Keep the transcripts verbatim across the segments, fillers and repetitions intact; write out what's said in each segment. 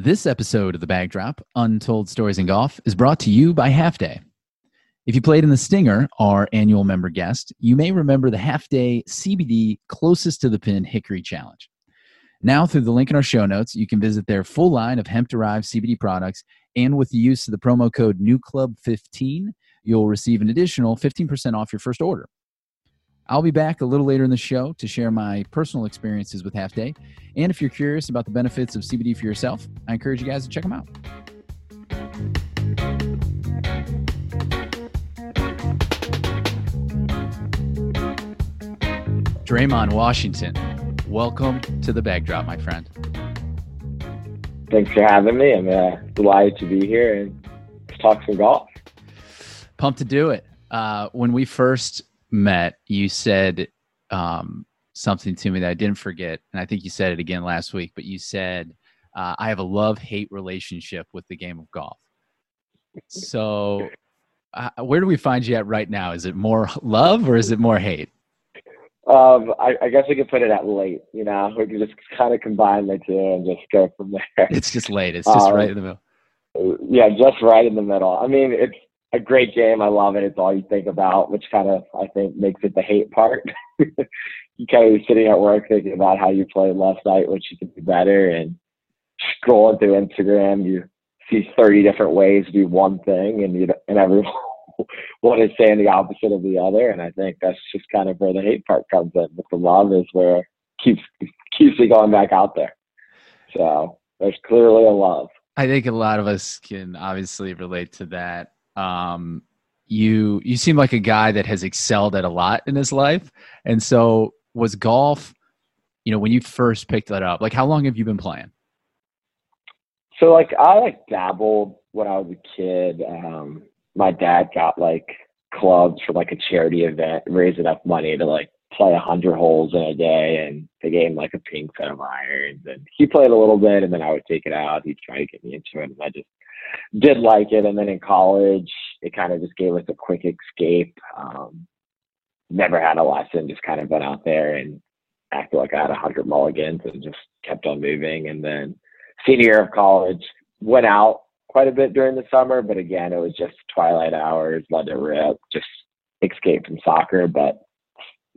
This episode of The Bag Drop, Untold Stories in Golf, is brought to you by Half Day. If you played in the Stinger, our annual member guest, you may remember the Half Day C B D Closest to the Pin Hickory Challenge. Now, through the link in our show notes, you can visit their full line of hemp-derived C B D products, and with the use of the promo code new club fifteen, you'll receive an additional fifteen percent off your first order. I'll be back a little later in the show to share my personal experiences with Half Day. And if you're curious about the benefits of C B D for yourself, I encourage you guys to check them out. Draymond Washington, welcome to The Bag Drop, my friend. Thanks for having me. I'm uh, delighted to be here and talk some golf. Pumped to do it. Uh, when we first met, you said um, something to me that I didn't forget. And I think you said it again last week, but you said, uh, I have a love-hate relationship with the game of golf. So uh, where do we find you at right now? Is it more love or is it more hate? Um, I, I guess we could put it at late, you know, we could just kind of combine the two and just go from there. It's just late. It's just um, right in the middle. Yeah, just right in the middle. I mean, it's a great game. I love it. It's all you think about, which kind of, I think, makes it the hate part. You kind of be sitting at work thinking about how you played last night, which you could do better, and scrolling through Instagram, you see thirty different ways to do one thing, and you and everyone one is saying the opposite of the other. And I think that's just kind of where the hate part comes in. But the love is where it keeps keeps me going back out there. So there's clearly a love. I think a lot of us can obviously relate to that. Um, you, you seem like a guy that has excelled at a lot in his life. And so was golf, you know, when you first picked that up, like how long have you been playing? So like, I like dabbled when I was a kid. Um, my dad got like clubs for like a charity event, raised enough money to like play a hundred holes in a day. And they gave him like a pink set of irons, and he played a little bit, and then I would take it out. He'd try to get me into it, and I just did like it. And then in college, it kind of just gave us a quick escape. Um, never had a lesson, just kind of went out there and acted like I had a hundred mulligans and just kept on moving. And then senior year of college, went out quite a bit during the summer, but again, it was just twilight hours, let it rip, just escape from soccer, but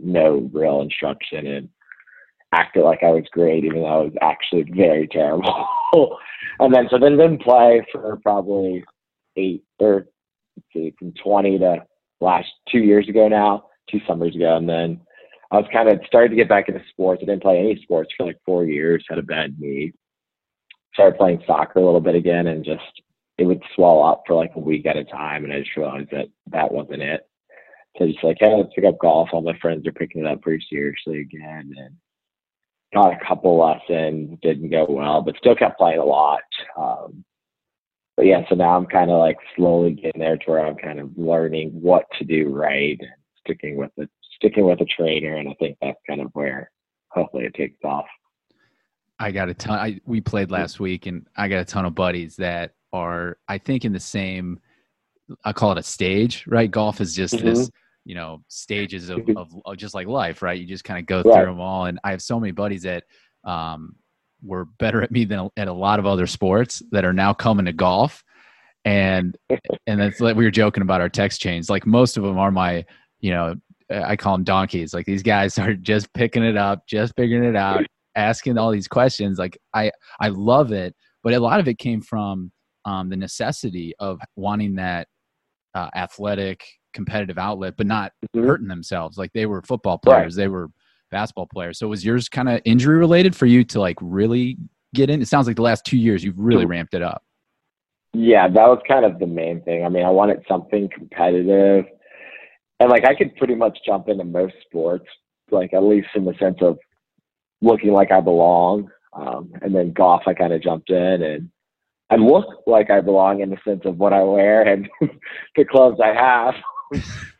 no real instruction, and acted like I was great, even though I was actually very terrible. And then, so then didn't play for probably eight or see, from twenty to last two years ago now, two summers ago. And then I was kind of started to get back into sports. I didn't play any sports for like four years, had a bad knee. Started playing soccer a little bit again, and just, it would swell up for like a week at a time. And I just realized that that wasn't it. So just like, hey, let's pick up golf. All my friends are picking it up pretty seriously again. And got a couple lessons, didn't go well, but still kept playing a lot. Um, but yeah, so now I'm kind of like slowly getting there to where I'm kind of learning what to do right, and sticking with the sticking with a trainer. And I think that's kind of where hopefully it takes off. I got a ton. I, we played last week, and I got a ton of buddies that are, I think, in the same. I call it a stage, right? Golf is just mm-hmm. this. you know, stages of, of, of just like life, right? You just kind of go yeah. through them all. And I have so many buddies that um, were better at me than at a lot of other sports that are now coming to golf. And, and that's like, we were joking about our text chains. Like most of them are my, you know, I call them donkeys. Like these guys are just picking it up, just figuring it out, asking all these questions. Like I, I love it, but a lot of it came from um, the necessity of wanting that uh, athletic, competitive outlet, but not mm-hmm. hurting themselves. Like they were football players, right. They were basketball players. So was yours kind of injury related for you to like really get in? It sounds like the last two years you've really ramped it up. Yeah, that was kind of the main thing. I mean, I wanted something competitive, and like I could pretty much jump into most sports, like at least in the sense of looking like I belong. Um, and then golf, I kind of jumped in and I look like I belong in the sense of what I wear and the clothes I have.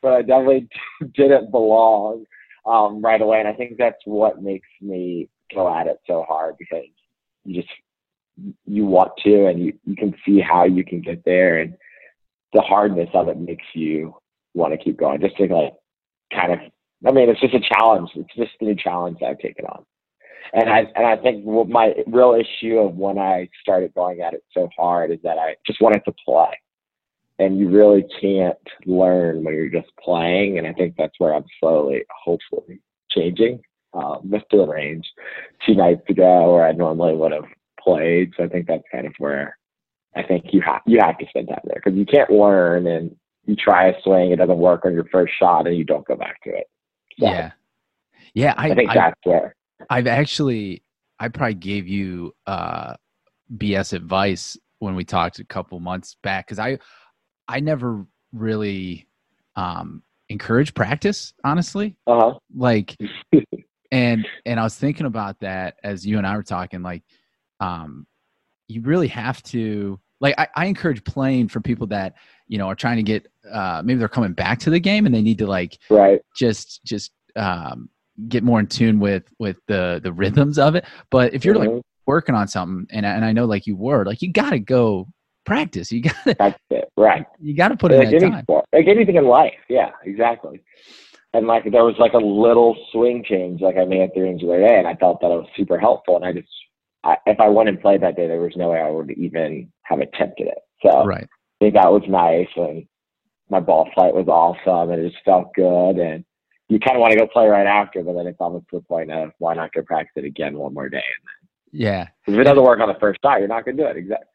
But I definitely didn't belong um, right away. And I think that's what makes me go at it so hard, because you just, you want to, and you, you can see how you can get there. And the hardness of it makes you want to keep going. Just to like kind of, I mean, it's just a challenge. It's just a new challenge that I've taken on. And I and I think my real issue of when I started going at it so hard is that I just wanted to play. And you really can't learn when you're just playing. And I think that's where I'm slowly, hopefully, changing. Uh, missed the range two nights ago where I normally would have played. So I think that's kind of where I think you have you have to spend time there, because you can't learn, and you try a swing, it doesn't work on your first shot, and you don't go back to it. So yeah, yeah. I, I think I, that's where I've actually I probably gave you uh, B S advice when we talked a couple months back, because I I never really um, encouraged practice, honestly. Uh-huh. Like, and and I was thinking about that as you and I were talking, like. Um, you really have to, like, I, I encourage playing for people that, you know, are trying to get, uh, maybe they're coming back to the game and they need to, like, right. just, just, um, get more in tune with, with the, the rhythms of it. But if you're mm-hmm. like working on something, and and I know, like, you were, like, you gotta go practice. You gotta, That's it. Right. You gotta put like in that any time. Sport, like anything in life. Yeah, exactly. And, like, there was like a little swing change, like I made at the range the other day, and I thought that it was super helpful. And I just, I, if I went and played that day, there was no way I would even have attempted it. So right. I think that was nice, and my ball flight was awesome, and it just felt good. And you kind of want to go play right after, but then it's almost to the point of, why not go practice it again one more day? And then, yeah, if it doesn't work on the first shot, you're not going to do it. Exactly.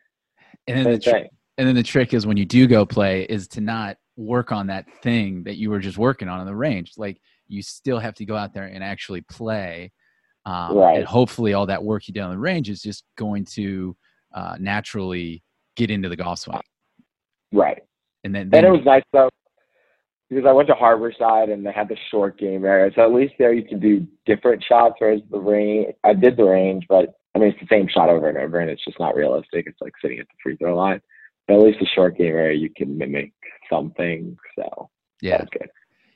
And then the tr- and then the trick is, when you do go play, is to not work on that thing that you were just working on in the range. Like, you still have to go out there and actually play. Um, right. And hopefully all that work you did on the range is just going to uh, naturally get into the golf swing. Right. And then, then and it was nice, though, because I went to Harborside and they had the short game area. So at least there you can do different shots, whereas the range, I did the range, but I mean, it's the same shot over and over, and it's just not realistic. It's like sitting at the free throw line. But at least the short game area, you can mimic something. So yeah, that's good.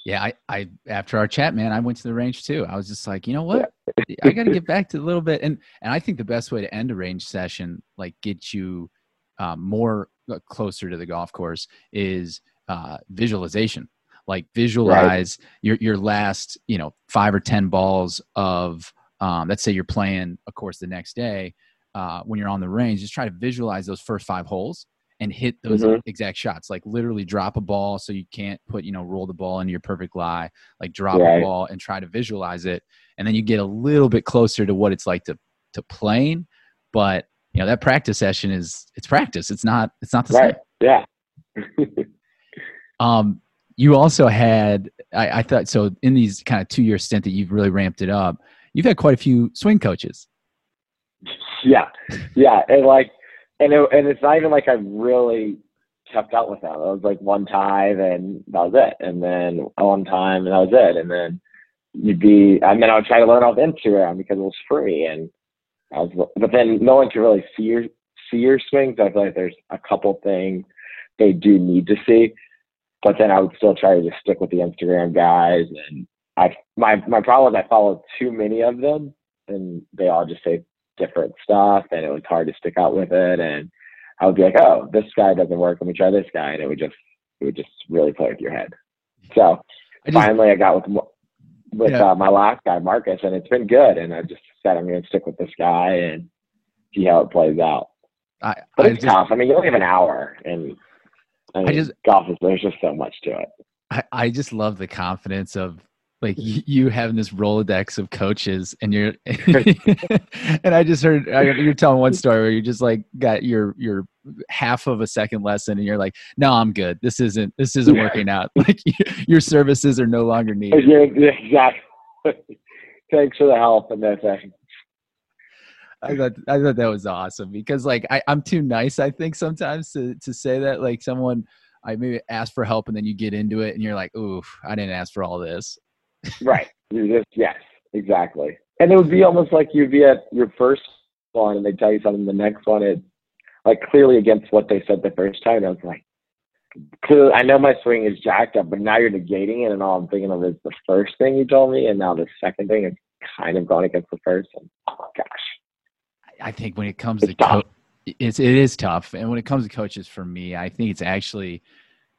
Yeah, I, I after our chat, man, I went to the range too. I was just like, you know what? Yeah. I got to get back to a little bit. And and I think the best way to end a range session, like, get you um, more closer to the golf course, is uh, visualization. Like, visualize right. your your last, you know, five or ten balls of, um, let's say you're playing a course the next day. Uh, when you're on the range, just try to visualize those first five holes and hit those mm-hmm. exact shots. Like, literally drop a ball, so you can't put, you know, roll the ball into your perfect lie, like drop right. a ball and try to visualize it. And then you get a little bit closer to what it's like to, to playing. But, you know, that practice session is, it's practice. It's not, it's not the right. same. Yeah. um, you also had, I, I thought, so in these kind of two year stint that you've really ramped it up, you've had quite a few swing coaches. Yeah. Yeah. And like, And it, and it's not even like I really kept up with them. It was like one time, and that was it. And then one time, and that was it. And then you'd be, I mean, I would try to learn off Instagram because it was free. And I was, but then no one can really see your, see your swings. I feel like there's a couple things they do need to see, but then I would still try to just stick with the Instagram guys. And I, my, my problem is I followed too many of them, and they all just say different stuff, and it was hard to stick out with it. And I would be like, oh, this guy doesn't work, let me try this guy. And it would just it would just really play with your head. So I just, finally I got with with yeah. uh, my last guy, Marcus, and it's been good. And I just said, I'm going to stick with this guy and see how it plays out. I, but I it's just, tough. I mean, you only have an hour, and I, mean, I just golf is, there's just so much to it. I, I just love the confidence of, like, you having this Rolodex of coaches, and you're, and I just heard, you're telling one story where you just, like, got your, your half of a second lesson, and you're like, no, I'm good. This isn't, this isn't yeah. working out. Like, your services are no longer needed. Exactly. Thanks for the help and that thing. I thought, I thought that was awesome, because, like, I, I'm too nice, I think, sometimes to, to say that, like, someone, I maybe ask for help, and then you get into it and you're like, oof, I didn't ask for all this. Right. You just, yes, exactly. And it would be almost like you'd be at your first one and they tell you something the next one is, like, clearly against what they said the first time. And I was like, clearly, I know my swing is jacked up, but now you're negating it, and all I'm thinking of is the first thing you told me, and now the second thing is kind of going against the first. And, oh my gosh. I think when it comes it's to co- it's it is tough. And when it comes to coaches, for me, I think it's actually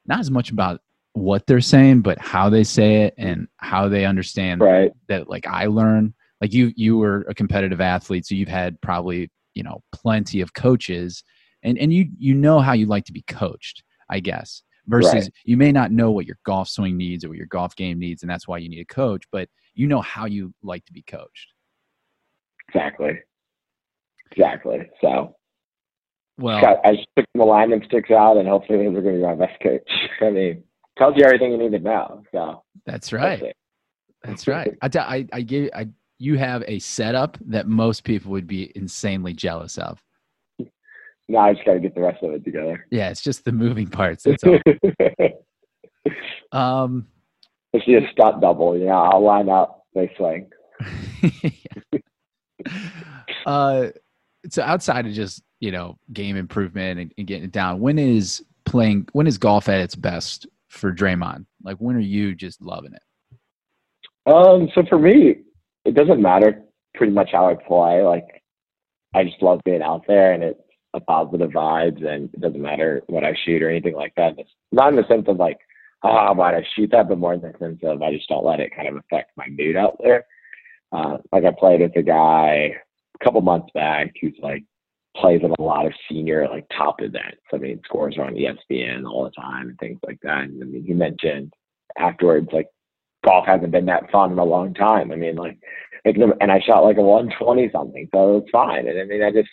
not as much about what they're saying, but how they say it and how they understand right. that, like, I learn like you, you were a competitive athlete, so you've had probably, you know, plenty of coaches, and, and you, you know how you like to be coached, I guess, versus right. you may not know what your golf swing needs or what your golf game needs. And that's why you need a coach, but you know how you like to be coached. Exactly. Exactly. So, well, God, I just took the line and sticks out, and hopefully things are going to be my best coach. I mean, tells you everything you need to know. So that's right. That's, that's right. I, I, I give I, you have a setup that most people would be insanely jealous of. No, I just got to get the rest of it together. Yeah, it's just the moving parts. That's all. um, it's just a stunt double. You know, I'll line up, they swing. uh, so outside of just, you know, game improvement and, and getting it down, when is playing, when is golf at its best for Draymond? Like, when are you just loving it? Um, so for me, it doesn't matter pretty much how I play. Like, I just love being out there, and it's a positive vibes, and it doesn't matter what I shoot or anything like that. It's not in the sense of like, oh, why did I shoot that, but more in the sense of I just don't let it kind of affect my mood out there. Uh, like I played with a guy a couple months back who's like, plays at a lot of senior like top events. I mean, scores are on E S P N all the time and things like that. And I mean, he mentioned afterwards, like, golf hasn't been that fun in a long time. I mean, like, and I shot like a one twenty something, so it's fine. And I mean, I just,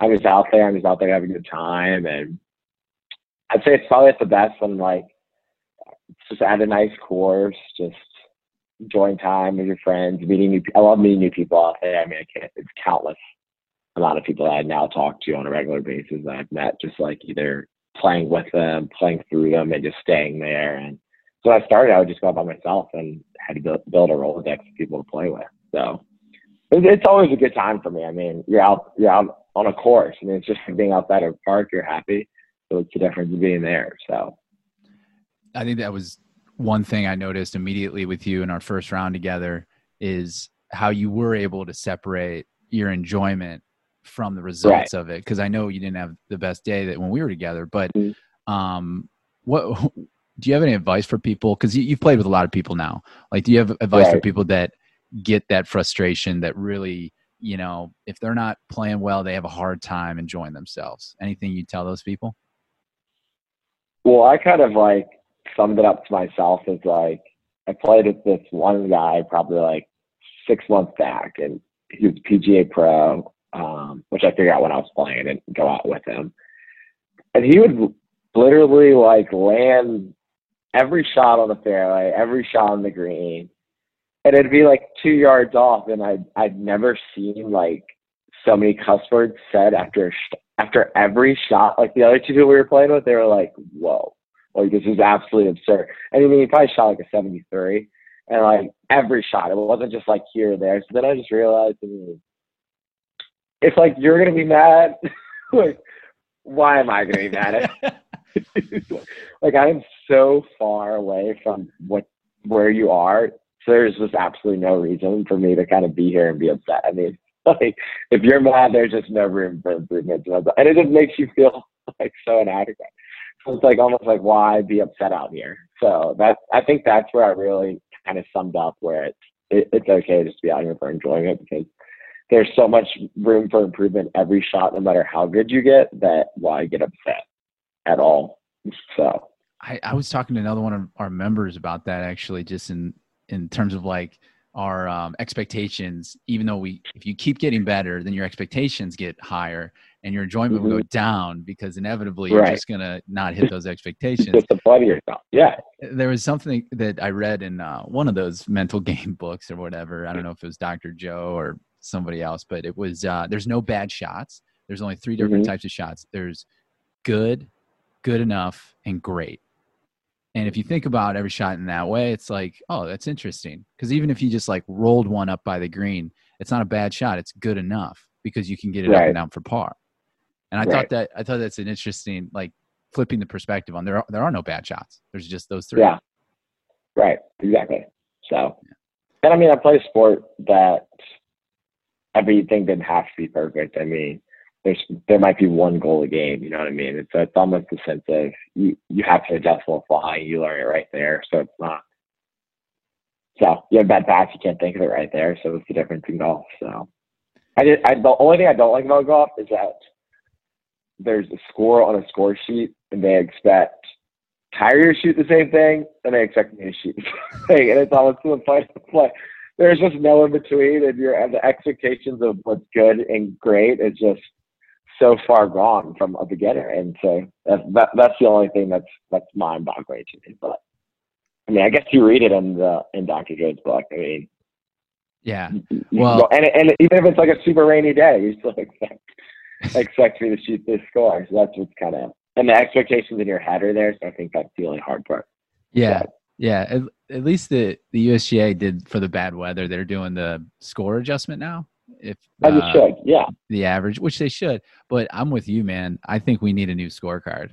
I was out there, I was out there having a good time. And I'd say it's probably at the best when, like, just at a nice course, just enjoying time with your friends, meeting new people. I love meeting new people out there. I mean, I can't, it's countless a lot of people that I now talk to on a regular basis that I've met, just like either playing with them, playing through them, and just staying there. And so I started, I would just go out by myself and had to build, build a Rolodex of people to play with. So it's always a good time for me. I mean, you're out, you're out on a course. I mean, it's just being outside of a park, you're happy. So it's the difference of being there. So I think that was one thing I noticed immediately with you in our first round together, is how you were able to separate your enjoyment from the results right. of it. Cause I know you didn't have the best day that when we were together, but um, what, do you have any advice for people? Cause you, you've played with a lot of people now. Like, do you have advice right. for people that get that frustration, that really, you know, if they're not playing well, they have a hard time enjoying themselves? Anything you tell those people? Well, I kind of like summed it up to myself as like, I played with this one guy probably like six months back, and he was P G A pro. Um, which I figured out when I was playing and go out with him. And he would literally like land every shot on the fairway, every shot on the green. And it'd be like two yards off. And I'd, I'd never seen like so many cuss words said after, after every shot. Like, the other two people we were playing with, they were like, whoa, like, this is absolutely absurd. And I mean, he probably shot like a seventy-three, and like every shot, it wasn't just like here or there. So then I just realized, I mean, it's like, you're going to be mad. Like, why am I going to be mad at you? Like, I am so far away from what, where you are. So there's just absolutely no reason for me to kind of be here and be upset. I mean, like, if you're mad, there's just no room for improvement. And it just makes you feel like so inadequate. So it's like, almost like, why be upset out here? So that's, I think that's where I really kind of summed up where it's, it, it's okay just to be out here for enjoyment, because there's so much room for improvement every shot, no matter how good you get, that why get upset at all. So I, I was talking to another one of our members about that, actually, just in, in terms of like our um, expectations, even though we, if you keep getting better, then your expectations get higher and your enjoyment mm-hmm. will go down, because inevitably right. you're just going to not hit those expectations. Just the fun of yourself. Yeah. There was something that I read in uh, one of those mental game books or whatever. I don't know if it was Doctor Joe or somebody else, but it was uh there's no bad shots. There's only three different mm-hmm. types of shots. There's good, good enough, and great. And if you think about every shot in that way, it's like, oh, that's interesting, because even if you just like rolled one up by the green, it's not a bad shot. It's good enough, because you can get it right. up and down for par. And I right. thought that I thought that's an interesting, like, flipping the perspective on there are, there are no bad shots. There's just those three. Yeah. Right. Exactly. So yeah. And I mean, I play a sport that everything didn't have to be perfect. I mean, there's there might be one goal a game, you know what I mean? It's, it's almost the sense of you, you have to adjust while flying. You learn it right there. So it's not So you have bad pass, you can't think of it right there. So it's the difference in golf. So I did. I, the only thing I don't like about golf is that there's a score on a score sheet, and they expect Tiger to shoot the same thing, and they expect me to shoot the same thing, and it's almost to a play to play. There's just no in between, and you're and the expectations of what's good and great is just so far gone from a beginner, and so that's that, that's the only thing that's that's mind-boggling to me. But I mean, I guess you read it in the in Doctor Jones' book. I mean, yeah, well, and and even if it's like a super rainy day, you still expect expect me to shoot this score. So that's what's kind of and the expectations in your head are there. So I think that's the only hard part. Yeah. So, yeah, at, at least the, the U S G A did for the bad weather. They're doing the score adjustment now. If uh, As it should, yeah. The average, which they should. But I'm with you, man. I think we need a new scorecard.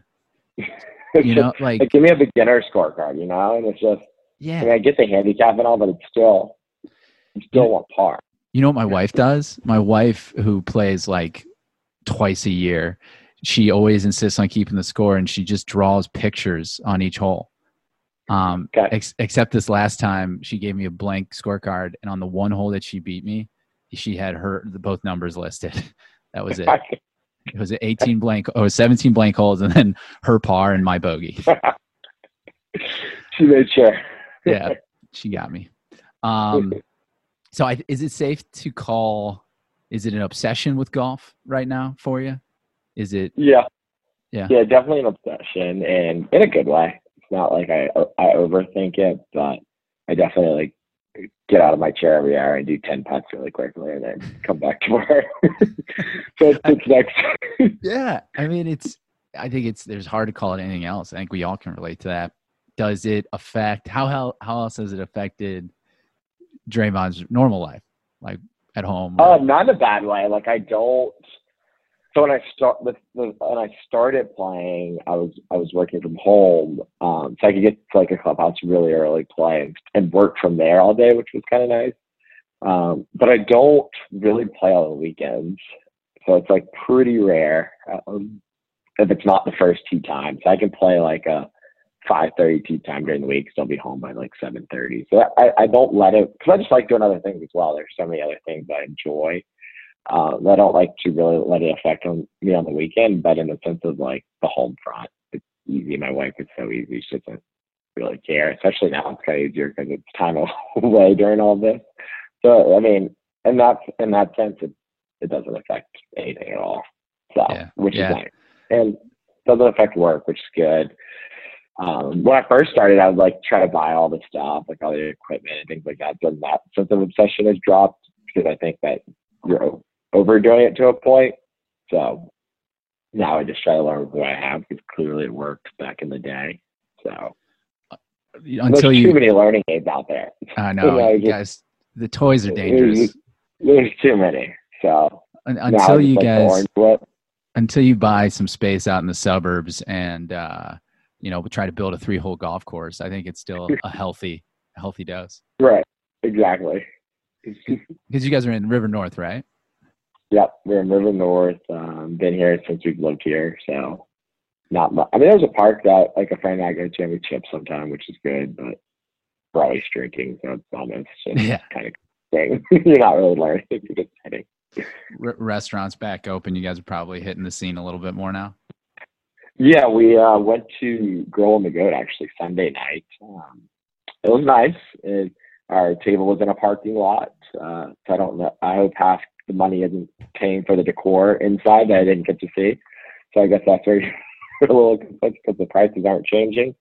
You know, like, like give me a beginner scorecard. You know, and it's just yeah. I mean, I get the handicap and all, but it's still, it's still yeah. on par. You know what my wife does? My wife, who plays like twice a year, she always insists on keeping the score, and she just draws pictures on each hole. Um, okay. ex- except this last time she gave me a blank scorecard, and on the one hole that she beat me, she had her, the, both numbers listed. That was it. It was eighteen blank, oh, seventeen blank holes. And then her par and my bogey. She made sure. Yeah. She got me. Um, so I, is it safe to call, is it an obsession with golf right now for you? Is it? Yeah. Yeah. Yeah. Definitely an obsession, and in a good way. Not like I I overthink it, but I definitely like get out of my chair every hour and do ten putts really quickly, and then come back to work. So it's, it's next. Yeah, I mean, it's. I think it's. There's hard to call it anything else. I think we all can relate to that. Does it affect how how how else has it affected Draymond's normal life, like at home? Oh, uh, not in a bad way. Like I don't. So when I start with when I started playing, I was I was working from home, um, so I could get to like a clubhouse really early, play and, and work from there all day, which was kind of nice. Um, but I don't really play on the weekends, so it's like pretty rare um, if it's not the first tee time. So I can play like a five thirty tee time during the week, because I'll be home by like seven thirty. So I, I don't let it, because I just like doing other things as well. There's so many other things I enjoy. Uh, I don't like to really let it affect on me on the weekend, but in the sense of like the home front, it's easy. My wife is so easy; she doesn't really care. Especially now, it's kind of easier because it's time away during all this. So, I mean, and that's in that sense, it it doesn't affect anything at all. So, yeah. which yeah. is nice, and doesn't affect work, which is good. Um, when I first started, I would like try to buy all the stuff, like all the equipment and things like that. So that sense of obsession has dropped, because I think that you're overdoing it to a point. So now I just try to learn what I have, because clearly it worked back in the day. So until there's you, too many learning aids out there. I know, you know you just, guys, the toys are dangerous. There's, there's too many. So Un- until you guys, until you buy some space out in the suburbs and, uh, you know, try to build a three hole golf course, I think it's still a healthy, healthy dose. Right. Exactly. Because you guys are in River North, right? Yep, we're in River North. Um, been here since we've lived here, so not much. I mean, there's a park that like a friend and I go to every chip sometime, which is good, but we're always drinking, so it's almost just yeah. kind of thing. You're not really learning; you're just heading. R- restaurants back open. You guys are probably hitting the scene a little bit more now. Yeah, we uh, went to Girl and the Goat actually Sunday night. Um, it was nice. It, our table was in a parking lot, uh, so I don't know. I hope half the money isn't paying for the decor inside that I didn't get to see. So I guess that's very a little expensive, because the prices aren't changing.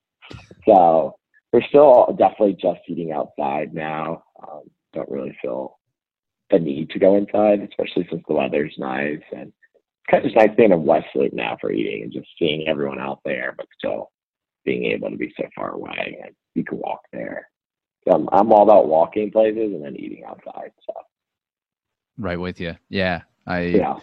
So we're still definitely just eating outside now. Um, don't really feel the need to go inside, especially since the weather's nice, and it's kind of just nice being in West Loop now for eating and just seeing everyone out there, but still being able to be so far away and you can walk there. So I'm, I'm all about walking places and then eating outside. So. Right with you. Yeah. I yeah.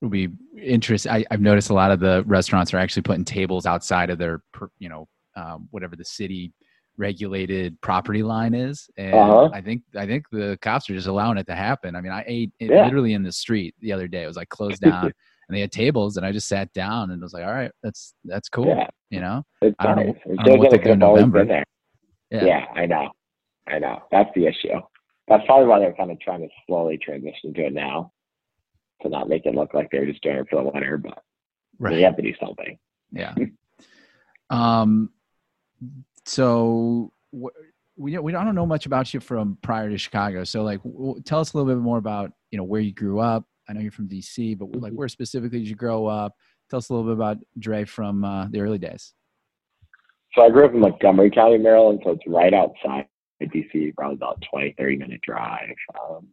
It'll be interesting. I, I've noticed a lot of the restaurants are actually putting tables outside of their, you know, um, whatever the city regulated property line is. And uh-huh. I think, I think the cops are just allowing it to happen. I mean, I ate it yeah. literally in the street the other day. It was like closed down and they had tables, and I just sat down and was like, all right, that's, that's cool. Yeah. You know, it's I don't nice. know, I don't know what they'll do in November. Yeah. yeah, I know. I know. That's the issue. That's probably why they're kind of trying to slowly transition to it now, to not make it look like they're just doing it for the winter, but right. They have to do something. Yeah. um. So wh- we we I don't know much about you from prior to Chicago. So like, w- tell us a little bit more about you know where you grew up. I know you're from D C, but like, where specifically did you grow up? Tell us a little bit about Dre from uh, the early days. So I grew up in Montgomery County, Maryland. So it's right outside of D C, probably about twenty, thirty minute drive. Um,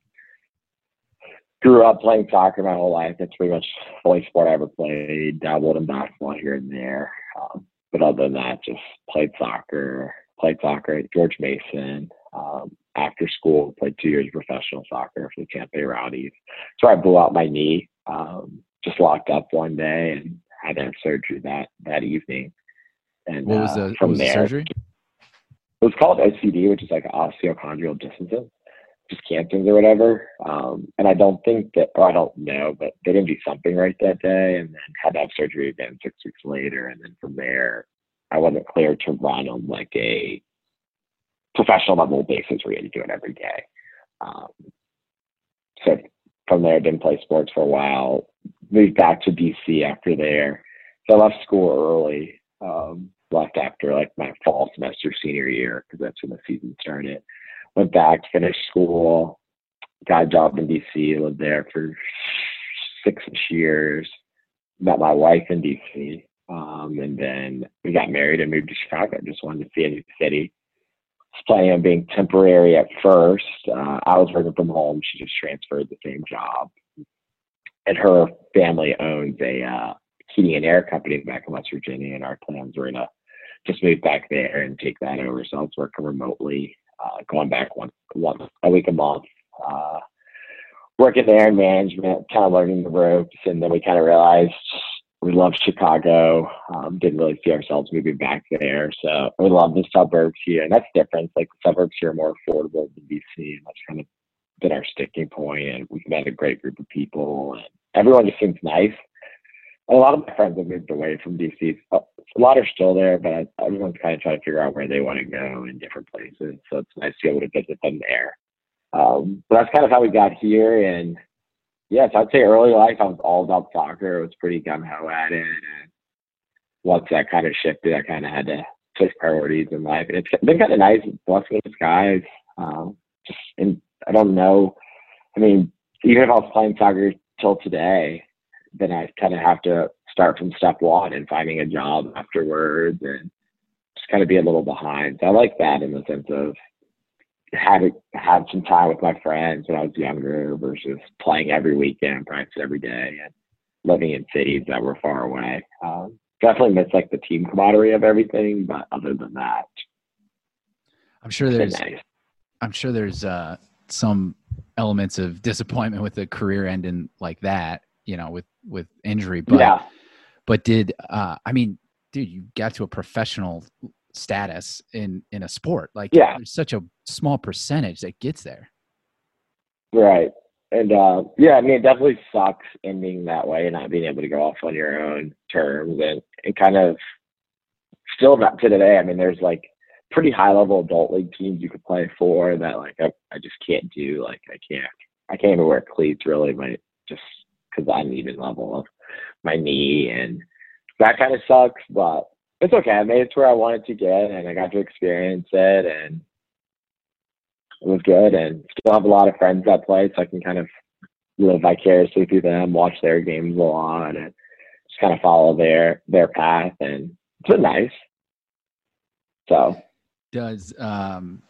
Grew up playing soccer my whole life. That's pretty much the only sport I ever played. Dabbled in basketball here and there. Um, but other than that, just played soccer. Played soccer at George Mason. Um, after school, played two years of professional soccer for the Tampa Bay Rowdies. So I blew out my knee. Um, just locked up one day and had to have surgery that, that evening. And what was, uh, the, from what was there, the surgery? It was called O C D, which is like osteochondral dysfunction. Just cancers or whatever, um, and I don't think that, or I don't know, but they didn't do something right that day, and then had to have surgery again six weeks later, and then from there, I wasn't clear to run on like a professional level basis where you had to do it every day. Um, so from there, I didn't play sports for a while. Moved back to D C after there, so I left school early. Um, left after like my fall semester senior year because that's when the season started. Went back, finished school, got a job in D C, lived there for six-ish years, met my wife in D C, um, and then we got married and moved to Chicago. Just wanted to see a new city. I was planning on being temporary at first. Uh, I was working from home. She just transferred the same job. And her family owns a uh, heating and air company back in West Virginia, and our plans were to just move back there and take that over. So I was working remotely. Uh, going back one, one a week a month, uh, working there in management, kind of learning the ropes, and then we kind of realized we loved Chicago, um, didn't really see ourselves moving back there, so we love the suburbs here, and that's different. Like the suburbs here are more affordable than D C, and that's kind of been our sticking point, and we've met a great group of people, and everyone just seems nice. A lot of my friends have moved away from D C. A lot are still there, but everyone's kind of trying to figure out where they want to go in different places. So it's nice to be able to visit them there. Um, but that's kind of how we got here. And yes, I'd say early life, I was all about soccer. I was pretty gung-ho at it. And once that kind of shifted, I kind of had to switch priorities in life. And it's been kind of nice, blessing in disguise. Um, just, and I don't know. I mean, even if I was playing soccer till today, then I kind of have to start from step one and finding a job afterwards and just kind of be a little behind. So I like that in the sense of having had some time with my friends when I was younger versus playing every weekend, practice every day, and living in cities that were far away. Um, definitely miss like the team camaraderie of everything, but other than that, I'm sure there's, nice. I'm sure there's uh, some elements of disappointment with a career ending like that, you know, with, with injury, but, yeah. but did, uh, I mean, dude, you got to a professional status in, in a sport. Like yeah. There's such a small percentage that gets there. Right. And, uh, yeah, I mean, it definitely sucks ending that way and not being able to go off on your own terms and, and kind of still not to today. I mean, there's like pretty high level adult league teams you could play for that. Like, I, I just can't do, like, I can't, I can't even wear cleats really, but just, because I'm even level of my knee, and that kind of sucks, but it's okay. I made it to where I wanted to get, and I got to experience it, and it was good, and still have a lot of friends that play, so I can kind of live vicariously through them, watch their games a lot, and just kind of follow their their path, and it's been nice. So does um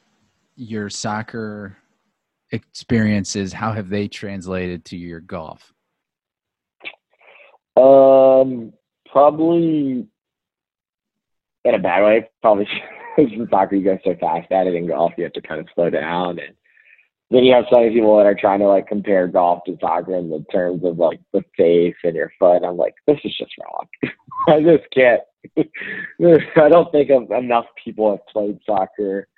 your soccer experiences, how have they translated to your golf? Um, probably in a bad way, probably in soccer, you go so fast at it. In golf, you have to kind of slow down. And then you have so many people that are trying to like compare golf to soccer in the terms of like the face and your foot. I'm like, this is just wrong. I just can't, I don't think enough people have played soccer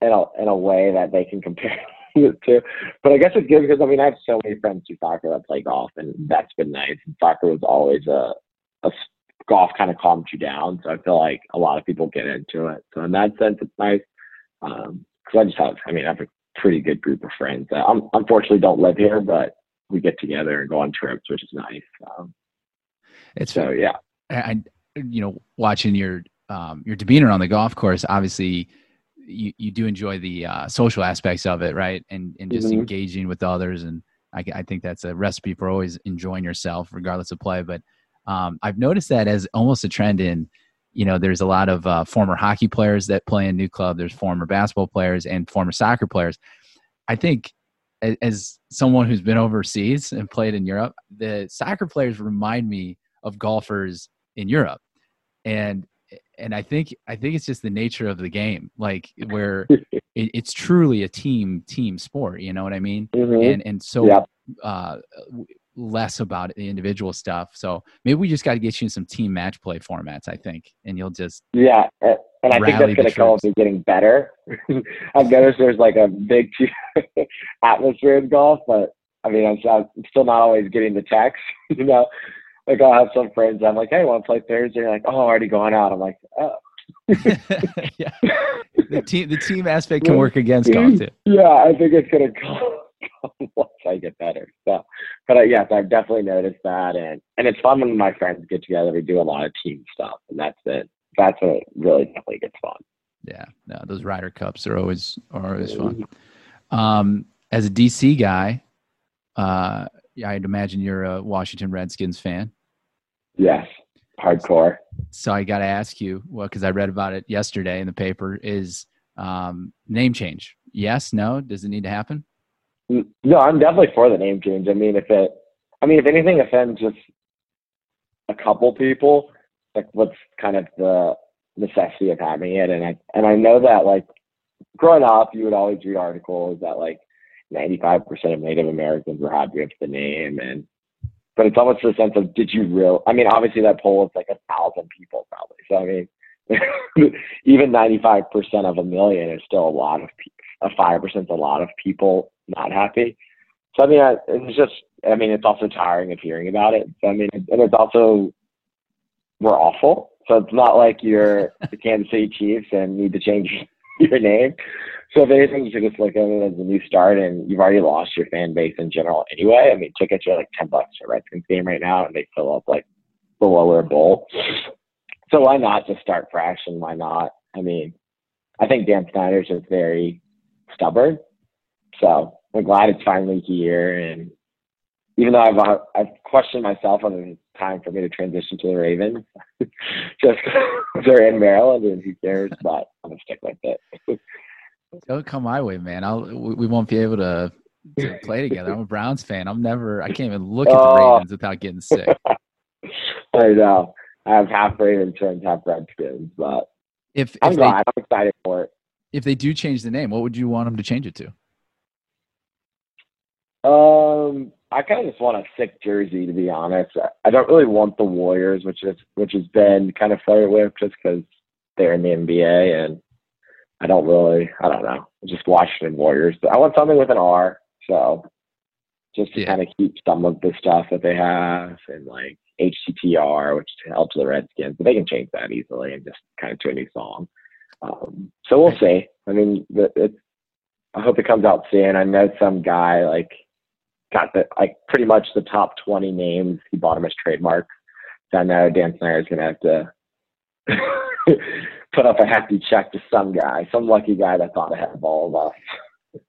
in a, in a way that they can compare it to. But I guess it's good because I mean I have so many friends who soccer that play golf, and that's been nice. And soccer was always a, a golf kind of calmed you down, so I feel like a lot of people get into it. So in that sense, it's nice. Um, because I just have, I mean, I have a pretty good group of friends that I'm, unfortunately don't live here, but we get together and go on trips, which is nice. Um, it's so, yeah. I, you know, watching your, um, your demeanor on the golf course, obviously you, you do enjoy the uh, social aspects of it, right? And and just mm-hmm. engaging with others. And I, I think that's a recipe for always enjoying yourself regardless of play. But um, I've noticed that as almost a trend in, you know, there's a lot of uh, former hockey players that play in NewClub. There's former basketball players and former soccer players. I think as, as someone who's been overseas and played in Europe, the soccer players remind me of golfers in Europe. And and I think I think it's just the nature of the game, like where it, it's truly a team team sport. You know what I mean? Mm-hmm. And and so yeah. uh, less about the individual stuff. So maybe we just got to get you in some team match play formats, I think, and you'll just yeah. And, and I think that's going to come with getting better. I've noticed there's like a big atmosphere in golf, but I mean, I'm, I'm still not always getting the text, you know. Like, I'll have some friends, I'm like, hey, want to play Thursday? They're like, oh, I'm already going out. I'm like, oh. yeah. The team the team aspect can work against golf, too. Yeah, I think it's going to come once I get better. So, but, uh, yes, I've definitely noticed that. And, and it's fun when my friends get together. We do a lot of team stuff, and that's it. That's when it really definitely gets fun. Yeah, no, those Ryder Cups are always are always fun. Um, as a D C guy, uh, yeah, I'd imagine you're a Washington Redskins fan. Yes, hardcore. So, so I got to ask you, well, because I read about it yesterday in the paper, is um, name change. Yes, no? Does it need to happen? No, I'm definitely for the name change. I mean, if it, I mean, if anything offends just a couple people, like what's kind of the necessity of having it? And I and I know that, like, growing up, you would always read articles that, like, ninety-five percent of Native Americans were happy with the name. And, but it's almost the sense of, did you real, I mean, obviously that poll is like a thousand people probably. So, I mean, even ninety-five percent of a million is still a lot of people. A five percent is a lot of people not happy. So, I mean, I, it's just, I mean, it's also tiring of hearing about it. So, I mean, and it's also, we're awful. So it's not like you're the Kansas City Chiefs and need to change your name. So if anything, you should just look at it as a new start, and you've already lost your fan base in general anyway. I mean, tickets are like ten bucks for a Redskins game right now, and they fill up like the lower bowl. So why not just start fresh, and why not? I mean, I think Dan Snyder's just very stubborn. So I'm glad it's finally here. And even though I've, uh, I've questioned myself on the time for me to transition to the Ravens, just because they're in Maryland and who cares, but I'm going to stick with it. Don't come my way, man. I'll we won't be able to, to play together. I'm a Browns fan. I'm never. I can't even look at the Ravens without getting sick. I know. I have half Ravens friends, half Redskins, but if, if I'm glad. I'm excited for it. If they do change the name, what would you want them to change it to? Um, I kind of just want a sick jersey, to be honest. I don't really want the Warriors, which is which has been kind of flirted with, just because they're in the N B A and. I don't really, I don't know, just Washington Warriors. But I want something with an R, so just to yeah. kind of keep some of the stuff that they have, and like H T T R, which helps the Redskins, but they can change that easily and just kind of to a new song. Um, so we'll see. I mean, it's, I hope it comes out soon. I know some guy like got the like pretty much the top twenty names. He bought them as trademarks. So I know Dan Snyder is going to have to. Put up a hefty check to some guy, some lucky guy that thought ahead of all of us.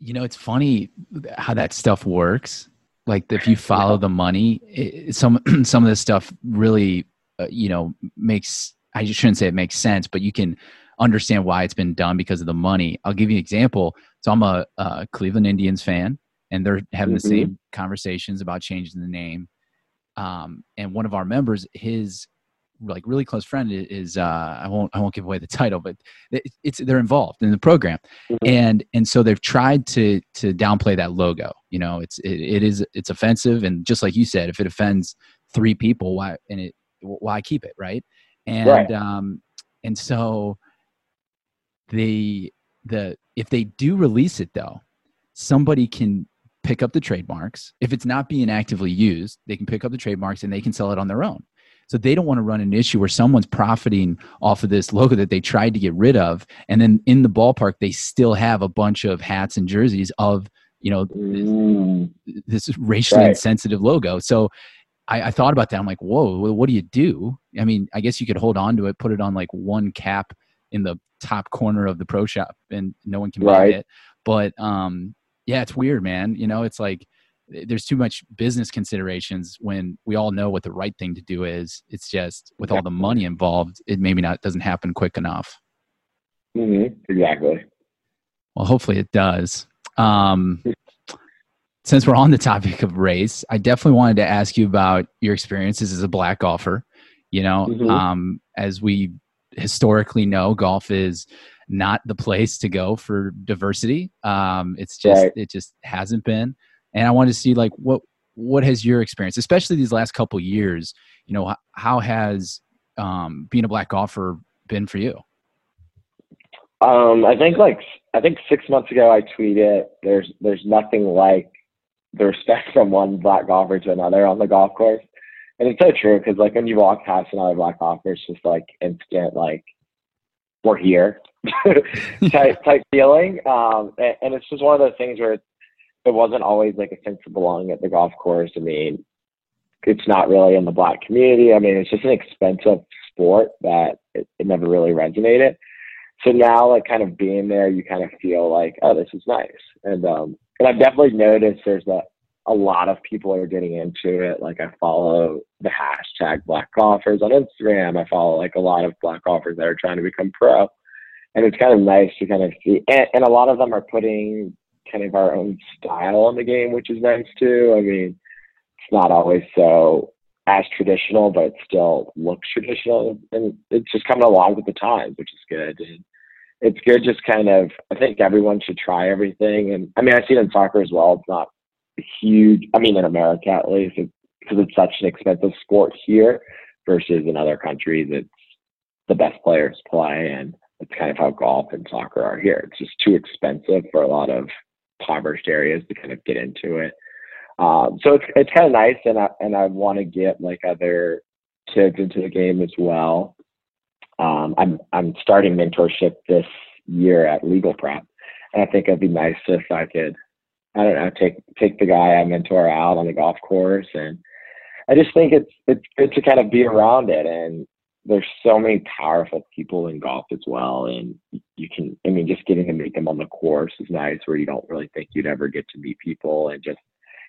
You know, it's funny how that stuff works. Like if you follow yeah. the money, it, some some of this stuff really, uh, you know, makes. I shouldn't say it makes sense, but you can understand why it's been done because of the money. I'll give you an example. So I'm a, a Cleveland Indians fan, and they're having mm-hmm. the same conversations about changing the name. Um, and one of our members, his. like really close friend is, uh, I won't, I won't give away the title, but it's, they're involved in the program. Mm-hmm. And, and so they've tried to, to downplay that logo. You know, it's, it, it is, it's offensive. And just like you said, if it offends three people, why, and it, why keep it? Right. And, right. um, and so the, the, if they do release it though, somebody can pick up the trademarks. If it's not being actively used, they can pick up the trademarks and they can sell it on their own. So they don't want to run an issue where someone's profiting off of this logo that they tried to get rid of. And then in the ballpark, they still have a bunch of hats and jerseys of, you know, mm. this, this racially right. insensitive logo. So I, I thought about that. I'm like, whoa, well, what do you do? I mean, I guess you could hold on to it, put it on like one cap in the top corner of the pro shop and no one can right. buy it. But um, yeah, it's weird, man. You know, it's like, there's too much business considerations when we all know what the right thing to do is. It's just with all the money involved, it maybe not doesn't happen quick enough. Mm-hmm. Exactly. Well, hopefully it does. Um, since we're on the topic of race, I definitely wanted to ask you about your experiences as a black golfer. You know, mm-hmm. um, as we historically know, golf is not the place to go for diversity. Um, it's just, right. it just hasn't been. And I wanted to see, like, what what has your experience, especially these last couple of years, you know, how has um, being a black golfer been for you? Um, I think like I think six months ago I tweeted, there's there's nothing like the respect from one black golfer to another on the golf course, and it's so true because like when you walk past another black golfer, it's just like instant like we're here type type feeling, um, and, and it's just one of those things where it's, it wasn't always like a sense of belonging at the golf course. I mean, it's not really in the black community. I mean, it's just an expensive sport that it, it never really resonated. So now like kind of being there, you kind of feel like, oh, this is nice. And, um, and I've definitely noticed there's a, a lot of people are getting into it. Like I follow the hashtag black golfers on Instagram. I follow like a lot of black golfers that are trying to become pro. And it's kind of nice to kind of see. And, and a lot of them are putting kind of our own style on the game, which is nice too. I mean, it's not always so as traditional, but it still looks traditional, and it's just coming along with the times, which is good. And it's good, just kind of, I think everyone should try everything. And I mean, I see it in soccer as well. It's not huge. I mean, in America at least, it's, because it's such an expensive sport here versus in other countries, it's the best players play, and it's kind of how golf and soccer are here. It's just too expensive for a lot of impoverished areas to kind of get into it. Um, so it's it's kind of nice, and I and I want to get like other kids into the game as well. Um, I'm I'm starting mentorship this year at Legal Prep, and I think it'd be nice if I could, I don't know, take take the guy I mentor out on the golf course, and I just think it's it's good to kind of be around it. And there's so many powerful people in golf as well. And you can, I mean, just getting to meet them on the course is nice, where you don't really think you'd ever get to meet people, and just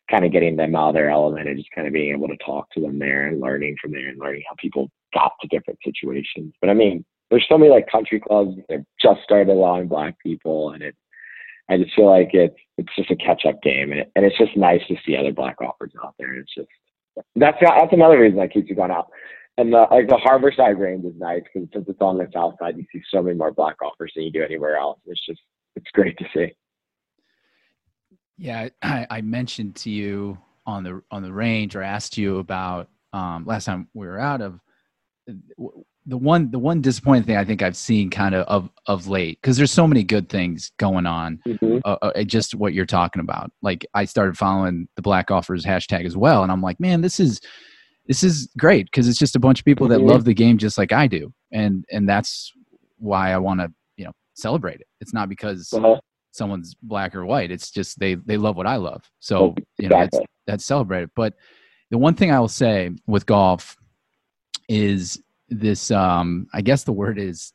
kind of getting them out of their element and just kind of being able to talk to them there and learning from there and learning how people got to different situations. But I mean, there's so many like country clubs that just started allowing black people. And it, I just feel like it's, it's just a catch up game, and, it, and it's just nice to see other black golfers out there. It's just, that's, that's another reason that keeps you going out. And the, like the Harborside range is nice because since it's on the south side, you see so many more black golfers than you do anywhere else. It's just, it's great to see. Yeah, I, I mentioned to you on the on the range, or asked you about um, last time we were out of the one. The one disappointing thing I think I've seen kind of of, of late, because there's so many good things going on. Mm-hmm. Uh, just what you're talking about. Like I started following the Black Golfers hashtag as well, and I'm like, man, this is. This is great because it's just a bunch of people that love the game just like I do. And and that's why I want to, you know, celebrate it. It's not because uh-huh. someone's black or white. It's just they they love what I love. So, you know, that's, that's celebrated. But the one thing I will say with golf is this, um, I guess the word is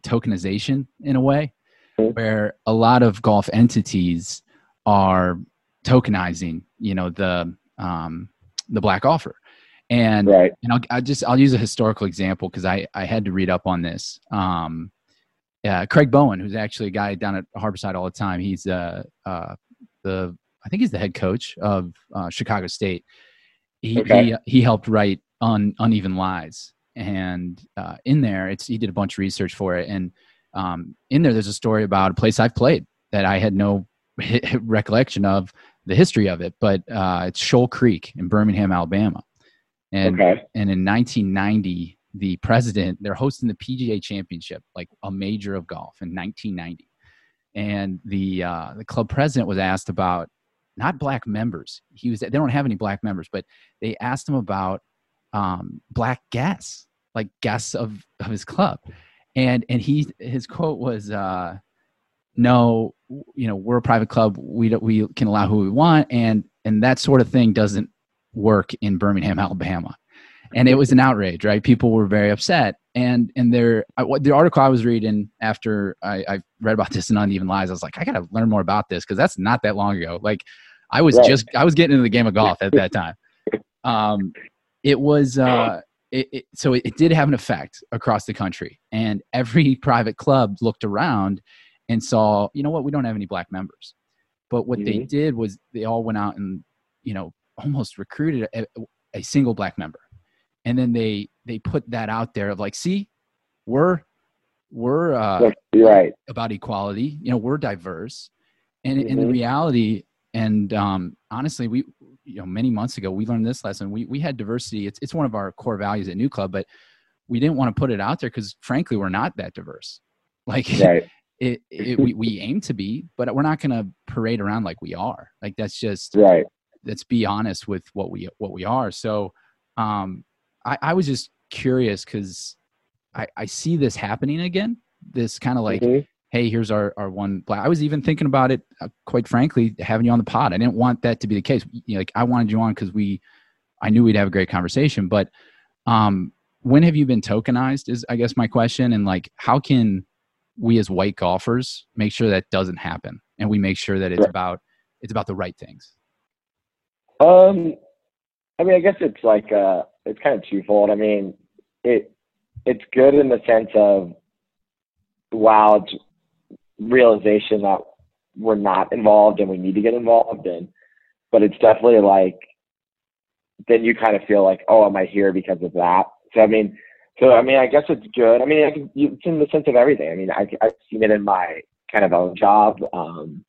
tokenization in a way, where a lot of golf entities are tokenizing, you know, the um, the black golfer. And, right. and I'll, I'll just, I'll use a historical example because I, I had to read up on this. Um, uh, Craig Bowen, who's actually a guy down at Harborside all the time. He's uh, uh, the, I think he's the head coach of uh, Chicago State. He, okay. he he helped write on Uneven Lies. And uh, in there, it's he did a bunch of research for it. And um, in there, there's a story about a place I've played that I had no recollection of the history of it. But uh, it's Shoal Creek in Birmingham, Alabama. And okay. and in nineteen ninety, the president, they're hosting the P G A Championship, like a major of golf in nineteen ninety. And the uh, the club president was asked about, not black members. He was, they don't have any black members, but they asked him about um, black guests, like guests of, of his club. And, and he, his quote was, uh, no, you know, we're a private club. We don't, we can allow who we want. And, and that sort of thing doesn't work in Birmingham, Alabama. And it was an outrage, right? People were very upset. And, and there, I, the article I was reading after I, I read about this in Uneven Lies, I was like, I got to learn more about this. Cause that's not that long ago. Like I was right. just, I was getting into the game of golf at that time. Um, it was, uh, It, it, so it, it did have an effect across the country, and every private club looked around and saw, you know what, we don't have any black members. But what mm-hmm. they did was they all went out and, you know, almost recruited a, a single black member. And then they, they put that out there of like, see, we're, we're uh, right. about equality, you know, we're diverse. And mm-hmm. in the reality, and um, honestly, we, you know, many months ago, we learned this lesson. We we had diversity. It's it's one of our core values at NewClub, but we didn't want to put it out there because, frankly, we're not that diverse. Like right. it, it, we we aim to be, but we're not going to parade around like we are. Like that's just right. Let's be honest with what we what we are. So, um, I, I was just curious because I I see this happening again. This kind of like. Mm-hmm. Hey, here's our, our one black. I was even thinking about it, uh, quite frankly, having you on the pod. I didn't want that to be the case. You know, like I wanted you on because we, I knew we'd have a great conversation. But um, when have you been tokenized is, I guess, my question. And like, how can we as white golfers make sure that doesn't happen? And we make sure that it's right. about it's about the right things. Um, I mean, I guess it's like uh, it's kind of twofold. I mean, it it's good in the sense of wow. It's, realization that we're not involved and we need to get involved in, but it's definitely like, then you kind of feel like, oh, am I here because of that? So, I mean, so, I mean, I guess it's good. I mean, I can, it's in the sense of everything. I mean, I, I've seen it in my kind of own job. Um,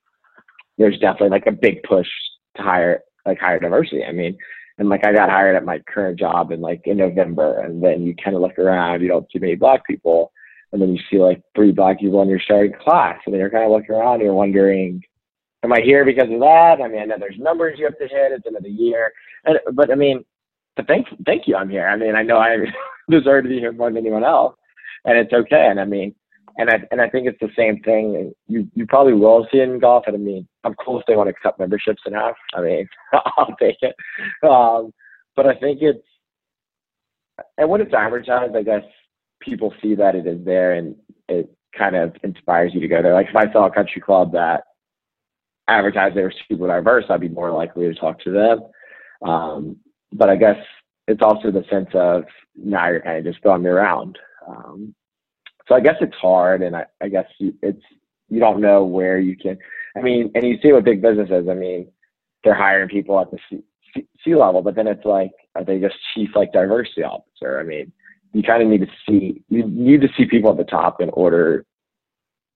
there's definitely like a big push to hire, like hire diversity. I mean, and like, I got hired at my current job in like in November, and then you kind of look around, you don't see many black people. And then you see like three black people in your starting class. And then you're kind of looking around and you're wondering, am I here because of that? I mean, I know there's numbers you have to hit. It's another year. And, but I mean, but thank, thank you. I'm here. I mean, I know I deserve to be here more than anyone else, and it's okay. And I mean, and I, and I think it's the same thing. You, you probably will see it in golf. And I mean, I'm cool if they want to accept memberships enough. I mean, I'll take it. Um, but I think it's, and when it's advertised, I guess, people see that it is there, and it kind of inspires you to go there. Like if I saw a country club that advertised they were super diverse, I'd be more likely to talk to them. Um, but I guess it's also the sense of now you're kind of just throwing me around. Um, so I guess it's hard, and I, I guess you, it's, you don't know where you can, I mean, and you see what big business is. I mean, they're hiring people at the sea, sea, sea level, but then it's like, are they just chief like diversity officer? I mean, you kind of need to see, you need to see people at the top in order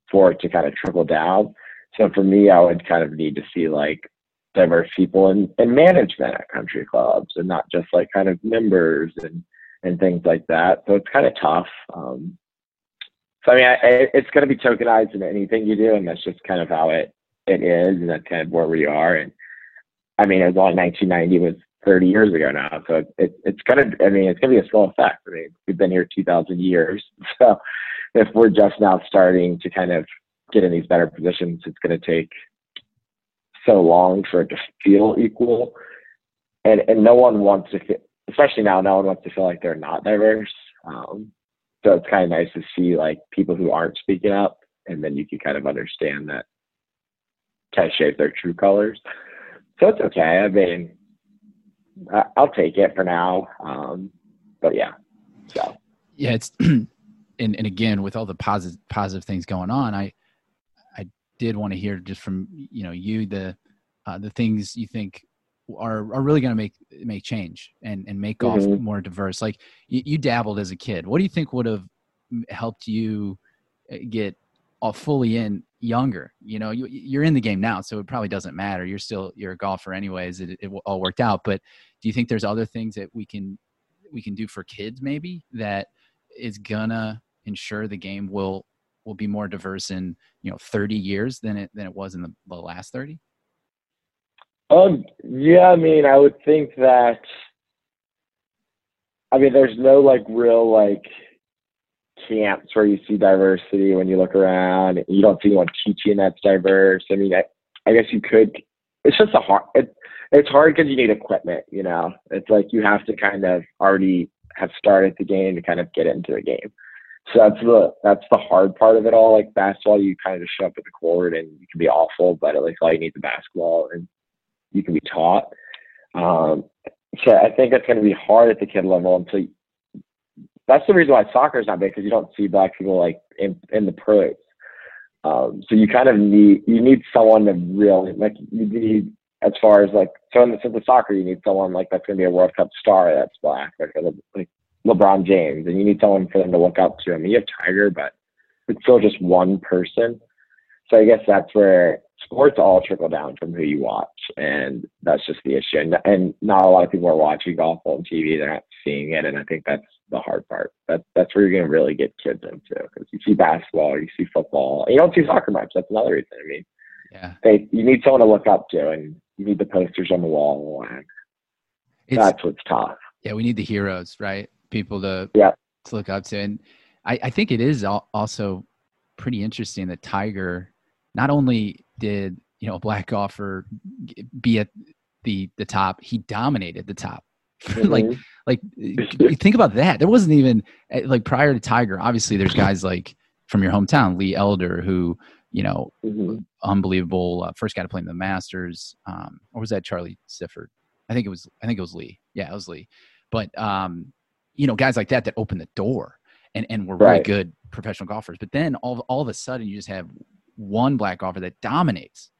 for it to kind of trickle down. So for me, I would kind of need to see like diverse people in, in management at country clubs, and not just like kind of members and, and things like that. So it's kind of tough. Um, so I mean, I, I, it's going to be tokenized in anything you do, and that's just kind of how it, it is. And that's kind of where we are. And I mean, it was all nineteen ninety was thirty years ago now, so it, it, it's kind of, I mean, it's going to be a slow effect. I mean, we've been here two thousand years, so if we're just now starting to kind of get in these better positions, it's going to take so long for it to feel equal, and and no one wants to feel, especially now, no one wants to feel like they're not diverse, um, so it's kind of nice to see, like, people who aren't speaking up, and then you can kind of understand that, kind of shape their true colors, so it's okay. I mean, I'll take it for now. Um, but yeah. So. Yeah. It's, and, and again, with all the positive, positive things going on, I, I did want to hear just from, you know, you, the, uh, the things you think are, are really going to make, make change and, and make golf mm-hmm. more diverse. Like you, you dabbled as a kid. What do you think would have helped you get all fully in younger? You know, you, you're in the game now, so it probably doesn't matter. You're still, you're a golfer anyways. It, it all worked out. But do you think there's other things that we can, we can do for kids maybe that is gonna ensure the game will, will be more diverse in, you know, thirty years than it, than it was in the, the last thirty? Um, yeah, I mean, I would think that I mean, there's no like real like camps where you see diversity when you look around. You don't see anyone teaching that's diverse. I mean, I, I guess you could. It's just a hard. It, it's hard because you need equipment. You know, it's like you have to kind of already have started the game to kind of get into the game. So that's the that's the hard part of it all. Like basketball, you kind of just show up at the court and you can be awful, but at least all you need is basketball and you can be taught. Um, so I think that's going to be hard at the kid level until. You, that's the reason why soccer is not big, because you don't see black people like in, in the pros. Um, so you kind of need you need someone to really like you need as far as like so in the sense of soccer you need someone like that's going to be a World Cup star that's black, like, like LeBron James, and you need someone for them to look up to. I mean, you have Tiger, but it's still just one person. So I guess that's where sports all trickle down from who you watch, and that's just the issue. And, and not a lot of people are watching golf on T V; they're not seeing it, and I think that's the hard part. That that's where you're going to really get kids into, because you see basketball, or you see football, and you don't see soccer much. That's another reason. I mean, yeah, they you need someone to look up to, and you need the posters on the wall. And that's what's tough. Yeah, we need the heroes, right? People to yeah. to look up to, and I, I think it is also pretty interesting that Tiger not only did you know a black golfer be at the the top, he dominated the top. Mm-hmm. like like think about that. There wasn't even like prior to Tiger. Obviously, there's guys like from your hometown, Lee Elder, who you know, mm-hmm. unbelievable uh, first guy to play in the Masters. Um, or was that Charlie Sifford? I think it was. I think it was Lee. Yeah, it was Lee. But um, you know, guys like that that opened the door and and were really right. good professional golfers. But then all all of a sudden, you just have one black golfer that dominates.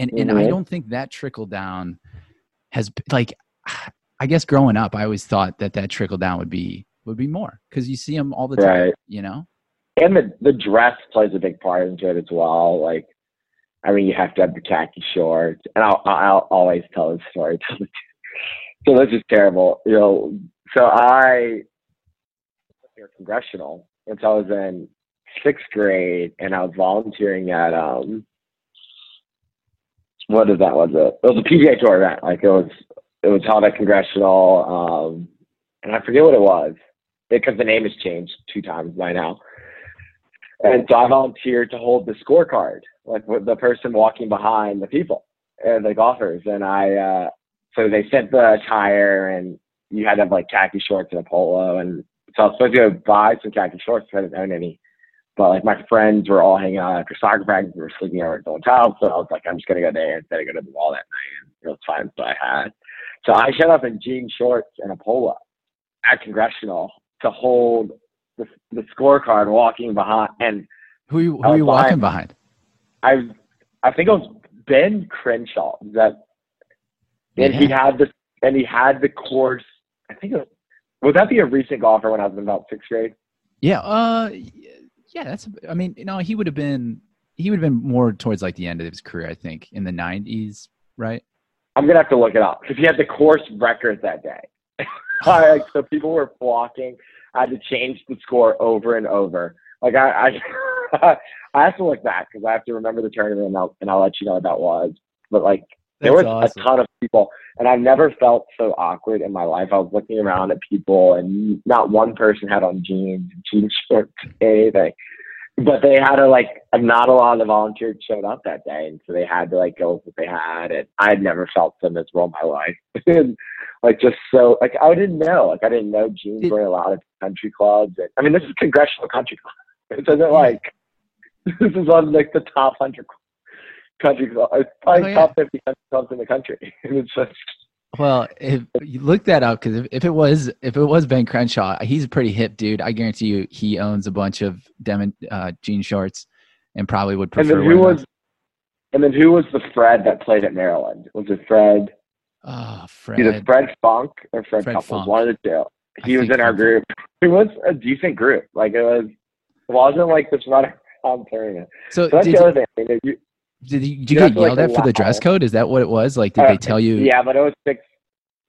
And mm-hmm. and I don't think that trickle down has like, I guess growing up, I always thought that that trickle down would be, would be more because you see them all the time, right. you know? And the, the dress plays a big part into it as well. Like, I mean, you have to have the khaki shorts, and I'll, I'll always tell this story. So that's just terrible. You know, so I was Congressional, and so I was in sixth grade, and I was volunteering at um what is that was it it was a P G A Tour event, like it was it was held at Congressional, um and I forget what it was because the name has changed two times by now. And so I volunteered to hold the scorecard, like with the person walking behind the people and the golfers, and I uh so they sent the attire, and you had to have like khaki shorts and a polo, and so I was supposed to go buy some khaki shorts because I didn't own any. But like my friends were all hanging out after soccer practice, we were sleeping over at the hotel, so I was like, I'm just gonna go there instead of go to the mall that night. And it was fine, but I had. So I showed up in jean shorts and a polo at Congressional to hold the, the scorecard, walking behind. And who are you, who are you walking behind? I I think it was Ben Crenshaw. That and yeah. he had the and he had the course. I think it was, would that be a recent golfer when I was in about sixth grade? Yeah. Uh. Yeah. Yeah, that's. I mean, you know, he would have been. He would have been more towards like the end of his career, I think, in the nineties, right? I'm gonna have to look it up because he had the course record that day. All right, so people were flocking. I had to change the score over and over. Like I, I, I have to look back because I have to remember the tournament, and I'll and I'll let you know what that was. But like, there was awesome. A ton of people, and I never felt so awkward in my life. I was looking around at people, and not one person had on jeans, jean shorts, anything. But they had to, like, not a lot of the volunteers showed up that day, and so they had to, like, go with what they had, and I had never felt so miserable in my life. And, like, just so, like, I didn't know. Like, I didn't know jeans were allowed at country clubs. And, I mean, this is Congressional Country Club. It doesn't, like, this is on, like, the top one hundred clubs. Country club. It's probably oh, yeah. top fifty country clubs in the country. It's just, well, if you look that up, because if, if it was if it was Ben Crenshaw, he's a pretty hip dude. I guarantee you, he owns a bunch of denim uh, jean shorts, and probably would prefer. And then who was? And then who was the Fred that played at Maryland? Was it Fred? Ah, oh, Fred. Either Fred Funk or Fred, Fred Couples. One of the two. He I was in our group. It was a decent group. Like it was. It wasn't like this running around tournament. So, so that's the other you, thing. I mean, Did you, did you, you get yelled at like, for the dress code? Is that what it was? Like, did uh, they tell you? Yeah, but it was six.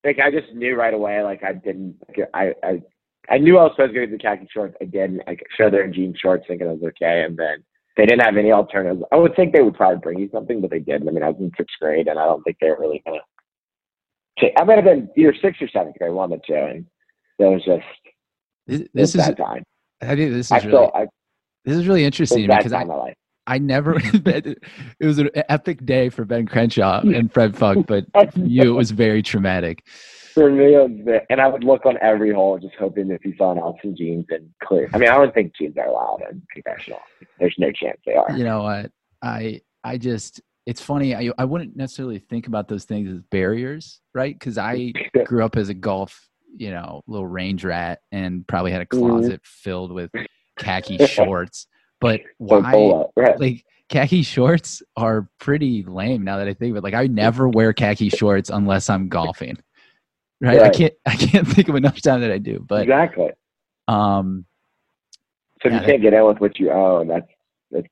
Like, I just knew right away. Like, I didn't. I I, I knew I was supposed to go to the khaki shorts. I didn't. I showed their jean shorts, thinking it was okay. And then they didn't have any alternatives. I would think they would probably bring you something, but they didn't. I mean, I was in sixth grade, and I don't think they were really gonna. I might have been either sixth or seventh grade, one of the two. And that was just this, this is that time. Have you, this is I really, feel, I, this is really interesting because I, I never. It was an epic day for Ben Crenshaw and Fred Funk, but for you it was very traumatic. For me, and I would look on every hole just hoping if he saw an ounce of jeans and clear. I mean, I don't think jeans are allowed in Congressional. There's no chance they are. You know what? I I just it's funny. I I wouldn't necessarily think about those things as barriers, right? Because I grew up as a golf, you know, little range rat, and probably had a closet mm-hmm. filled with khaki shorts. But why? Right. Like khaki shorts are pretty lame now that I think of it. Like I never wear khaki shorts unless I'm golfing. Right? Right. I can't, I can't think of enough time that I do, but exactly. Um, so if yeah, you can't get in with what you own, that's, that's,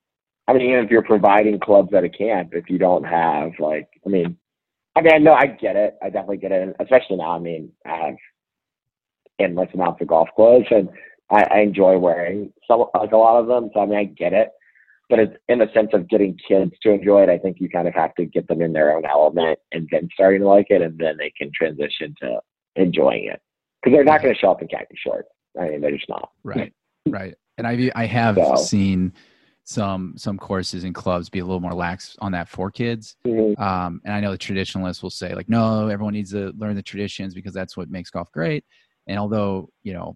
I mean, even if you're providing clubs at a camp, if you don't have like, I mean, I mean, I know I get it. I definitely get it. And especially now. I mean, I have endless amounts of golf clubs and I, I enjoy wearing some, like a lot of them. So I mean, I get it, but it's in the sense of getting kids to enjoy it. I think you kind of have to get them in their own element and then starting to like it. And then they can transition to enjoying it because they're not going to show up in khaki shorts. I mean, they're just not. Right. Right. And I, I have so. seen some, some courses and clubs be a little more lax on that for kids. Mm-hmm. Um, and I know the traditionalists will say like, no, everyone needs to learn the traditions because that's what makes golf great. And although, you know,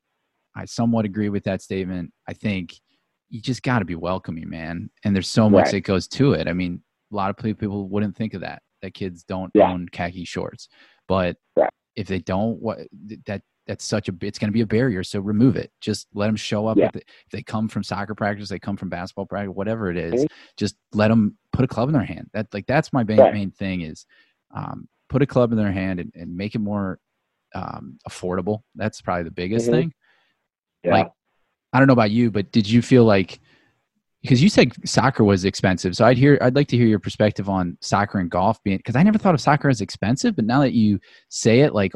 I somewhat agree with that statement, I think, you just got to be welcoming, man. And there's so much right. that goes to it. I mean, a lot of people wouldn't think of that, that kids don't yeah. own khaki shorts, but right. if they don't, what that that's such a, it's going to be a barrier. So remove it. Just let them show up. Yeah. With the, if they come from soccer practice, they come from basketball practice, whatever it is, mm-hmm. just let them put a club in their hand. That like, that's my main, right. main thing is um, put a club in their hand and, and make it more um, affordable. That's probably the biggest mm-hmm. thing. Yeah. Like, I don't know about you, but did you feel like, because you said soccer was expensive. So I'd hear, I'd like to hear your perspective on soccer and golf being, because I never thought of soccer as expensive, but now that you say it, like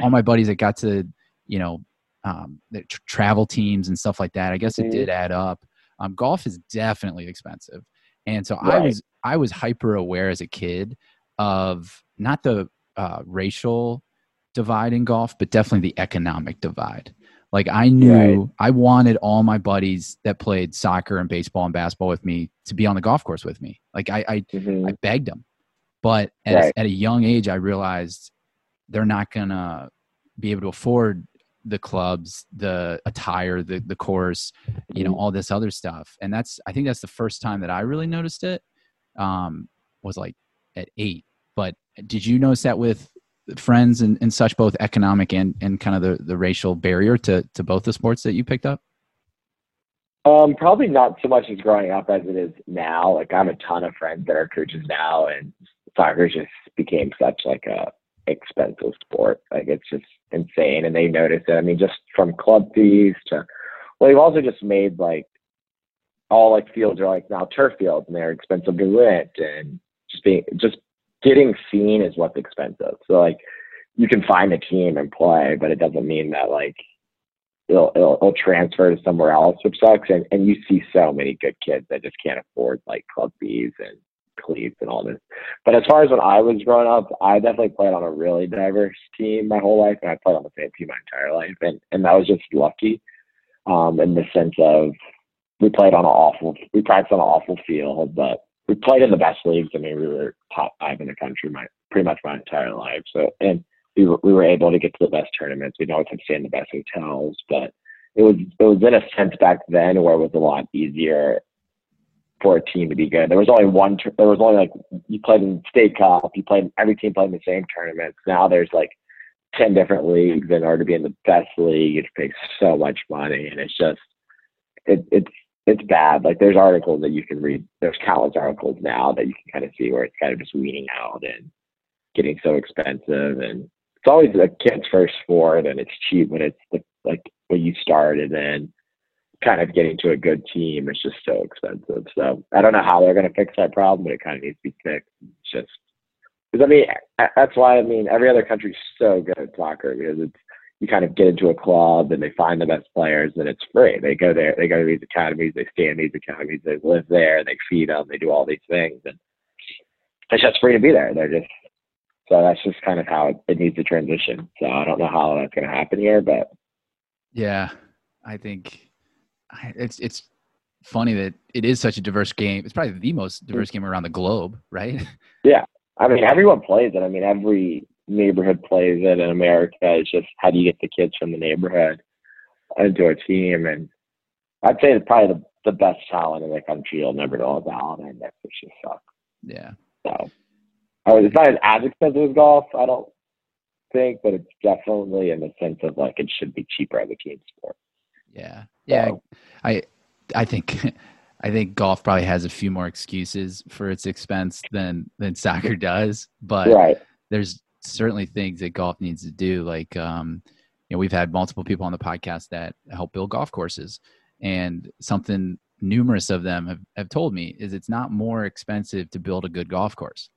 all my buddies that got to, you know, um, the tr- travel teams and stuff like that, I guess it did add up. Um, golf is definitely expensive. And so right. I was, I was hyper aware as a kid of not the uh, racial divide in golf, but definitely the economic divide. Like I knew right. I wanted all my buddies that played soccer and baseball and basketball with me to be on the golf course with me. Like I, I, mm-hmm. I begged them, but at, right. at a young age, I realized they're not going to be able to afford the clubs, the attire, the, the course, you know, all this other stuff. And that's, I think that's the first time that I really noticed it um, was like at eight, but did you notice that with friends and, and such, both economic and, and kind of the, the racial barrier to, to both the sports that you picked up? Um, probably not so much as growing up as it is now. Like I have a ton of friends that are coaches now and soccer just became such like a expensive sport. Like it's just insane. And they notice it. I mean, just from club fees to, well, they've also just made like all like fields are like now turf fields and they're expensive to rent and just being, just getting seen is what's expensive. So like you can find a team and play, but it doesn't mean that like it'll, it'll, it'll transfer to somewhere else, which sucks. And, and you see so many good kids that just can't afford like club fees and cleats and all this. But as far as when I was growing up, I definitely played on a really diverse team my whole life. And I played on the same team my entire life. And, and I was just lucky um, in the sense of we played on an awful, we practiced on an awful field, but we played in the best leagues. I mean, we were top five in the country my, pretty much my entire life. So, and we were, we were able to get to the best tournaments. We'd always have to stay in the best hotels, but it was, it was in a sense back then where it was a lot easier for a team to be good. There was only one, there was only like, you played in State Cup, you played, every team played in the same tournaments. Now there's like ten different leagues in order to be in the best league. It pays so much money and it's just, it, it's, it's bad. Like there's articles that you can read. There's college articles now that you can kind of see where it's kind of just weaning out and getting so expensive. And it's always a kid's first sport and it's cheap when it's the, like when you start and then kind of getting to a good team. It's just so expensive. So I don't know how they're going to fix that problem, but it kind of needs to be fixed. It's just, because I mean, that's why, I mean, every other country's so good at soccer because it's, you kind of get into a club and they find the best players and it's free. They go there, they go to these academies, they stay in these academies, they live there, they feed them, they do all these things. And it's just free to be there. They're just, So that's just kind of how it, it needs to transition. So I don't know how that's going to happen here, but yeah, I think it's it's funny that it is such a diverse game. It's probably the most diverse game around the globe, right? Yeah, I mean, everyone plays it. I mean, every neighborhood plays it in America. It's just how do you get the kids from the neighborhood into a team? And I'd say it's probably the, the best talent in the country. You'll never know about, and that's what she sucks. Yeah. So. Oh, it's not as expensive as golf, I don't think, but it's definitely in the sense of like it should be cheaper as a team sport. Yeah, yeah. So. I, I think, I think golf probably has a few more excuses for its expense than than soccer does. But right. There's certainly things that golf needs to do. Like, um, you know, we've had multiple people on the podcast that help build golf courses, and something numerous of them have, have told me is it's not more expensive to build a good golf course.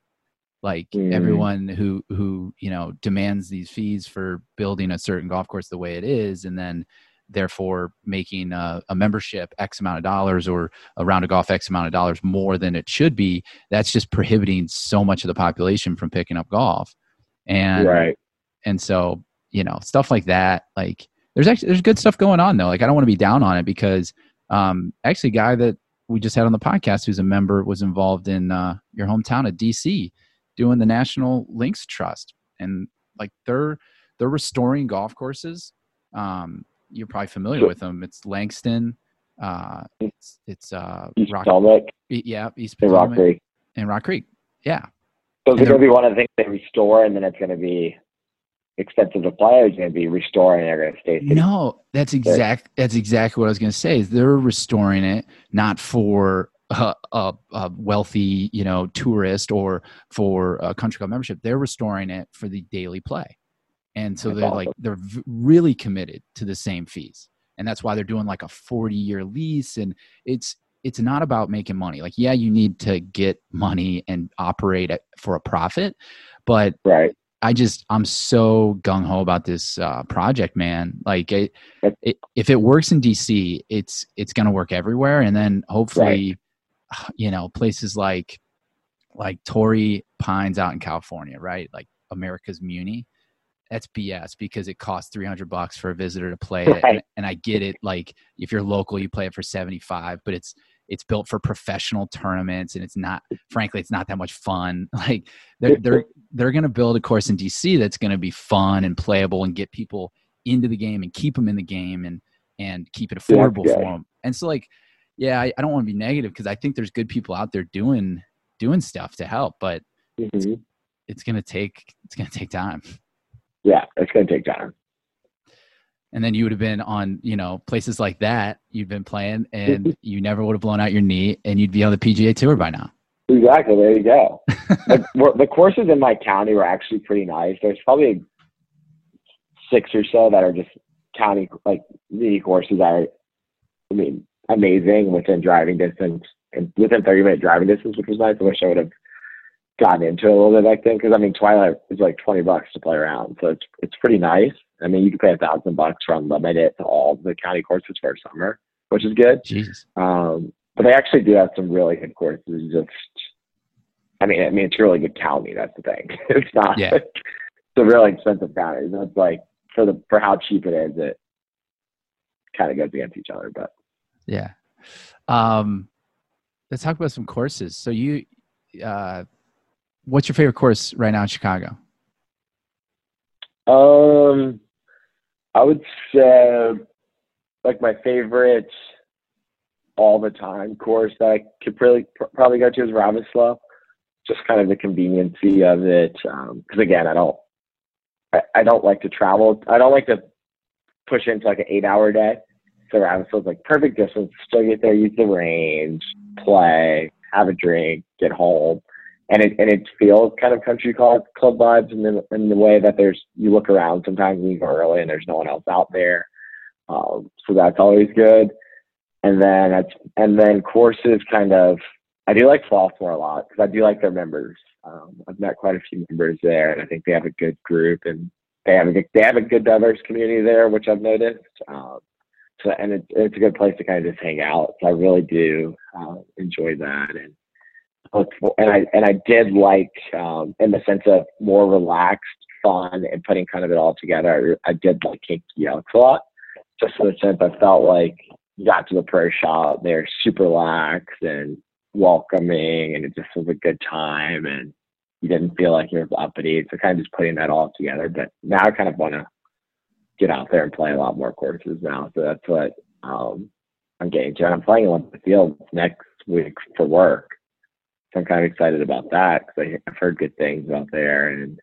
Like mm. everyone who, who, you know, demands these fees for building a certain golf course the way it is, and then therefore making a, a membership X amount of dollars or a round of golf X amount of dollars more than it should be, that's just prohibiting so much of the population from picking up golf. And, right. and so, you know, stuff like that, like there's actually, there's good stuff going on though. Like I don't want to be down on it because um, actually a guy that we just had on the podcast, who's a member, was involved in uh, your hometown of D C doing the National Links Trust, and like they're, they're restoring golf courses. Um, you're probably familiar with them. It's Langston. Uh, it's, it's, uh, East Rock, Potomac, yeah, East Potomac, and Rock Creek. And Rock Creek. Yeah. So it's going to be one of the things they restore, and then it's going to be expensive to play. It's going to be restoring. They're going to stay. Safe. No, that's exact. That's exactly what I was going to say is they're restoring it, not for, A, a, a wealthy, you know, tourist or for a country club membership. They're restoring it for the daily play. And so that's they're awesome. Like, they're v- really committed to the same fees. And that's why they're doing like a forty year lease. And it's, it's not about making money. Like, yeah, you need to get money and operate at, for a profit, but right. I just, I'm so gung ho about this uh, project, man. Like it, it, if it works in D C, it's, it's going to work everywhere. And then hopefully, right. you know, places like, like Torrey Pines out in California, right? Like America's Muni. That's B S because it costs three hundred bucks for a visitor to play it. Right. And, and I get it. Like if you're local, you play it for seventy-five, but it's, it's built for professional tournaments, and it's not, frankly, it's not that much fun. Like they're, they're, they're going to build a course in D C that's going to be fun and playable and get people into the game and keep them in the game and, and keep it affordable yeah, yeah. for them. And so like, Yeah, I, I don't want to be negative because I think there's good people out there doing doing stuff to help, but mm-hmm. it's, it's gonna take it's gonna take time. Yeah, it's gonna take time. And then you would have been on, you know, places like that. You'd been playing, and you never would have blown out your knee, and you'd be on the P G A Tour by now. Exactly. There you go. the, the courses in my county were actually pretty nice. There's probably six or so that are just county like mini courses that are, I mean. amazing within driving distance and within thirty minute driving distance, which was nice. I wish I would have gotten into it a little bit back then. Cause I mean, Twilight is like twenty bucks to play around. So it's, it's pretty nice. I mean, you can pay a thousand bucks for unlimited to all the county courses for summer, which is good. Jesus. Um, but they actually do have some really good courses. Just, I mean, I mean, it's really good county. That's the thing. It's not, yeah. It's a really expensive county. That's like for the, for how cheap it is, it kind of goes against each other, but yeah. Um, let's talk about some courses. So you, uh, what's your favorite course right now in Chicago? Um, I would say like my favorite all the time course that I could probably, probably go to is Ravenslow. Just kind of the conveniency of it. Um, cause again, I don't, I, I don't like to travel. I don't like to push into like an eight hour day. So Ravenslow is like perfect distance, still get there, use the range, play, have a drink, get home. And it and it feels kind of country club, club vibes in the, in the way that there's, you look around sometimes and you go early and there's no one else out there. Um, so that's always good. And then, that's, and then courses kind of, I do like Flossmoor a lot because I do like their members. Um, I've met quite a few members there and I think they have a good group and they have a good, they have a good diverse community there, which I've noticed. Um, So, and it, it's a good place to kind of just hang out. So I really do uh, enjoy that. And and I and I did like, um, in the sense of more relaxed, fun, and putting kind of it all together, I did like Kinky Elks a lot. Just in the sense I felt like you got to the pro shop, they're super relaxed and welcoming, and it just was a good time, and you didn't feel like you were uppity. So kind of just putting that all together. But now I kind of want to get out there and play a lot more courses now. So that's what um, I'm getting to. And I'm playing on the field next week for work. So I'm kind of excited about that because I've heard good things out there. And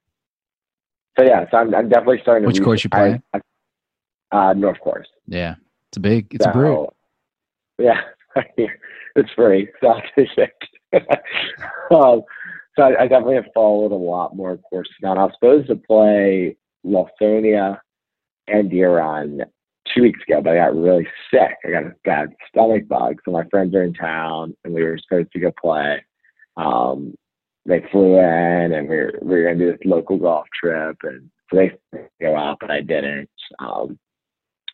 so, yeah, so I'm, I'm definitely starting to. Which course you playing? I, I, uh, North Course. Yeah. It's a big, it's so, a brew. Yeah. It's free. So, um, so I, I definitely have followed a lot more courses now. I was supposed to play Lawsonia and Deeron two weeks ago, but I got really sick. I got a bad stomach bug. So my friends are in town, and we were supposed to go play. Um, they flew in, and we were, we were going to do this local golf trip. And so they go out, but I didn't. Um,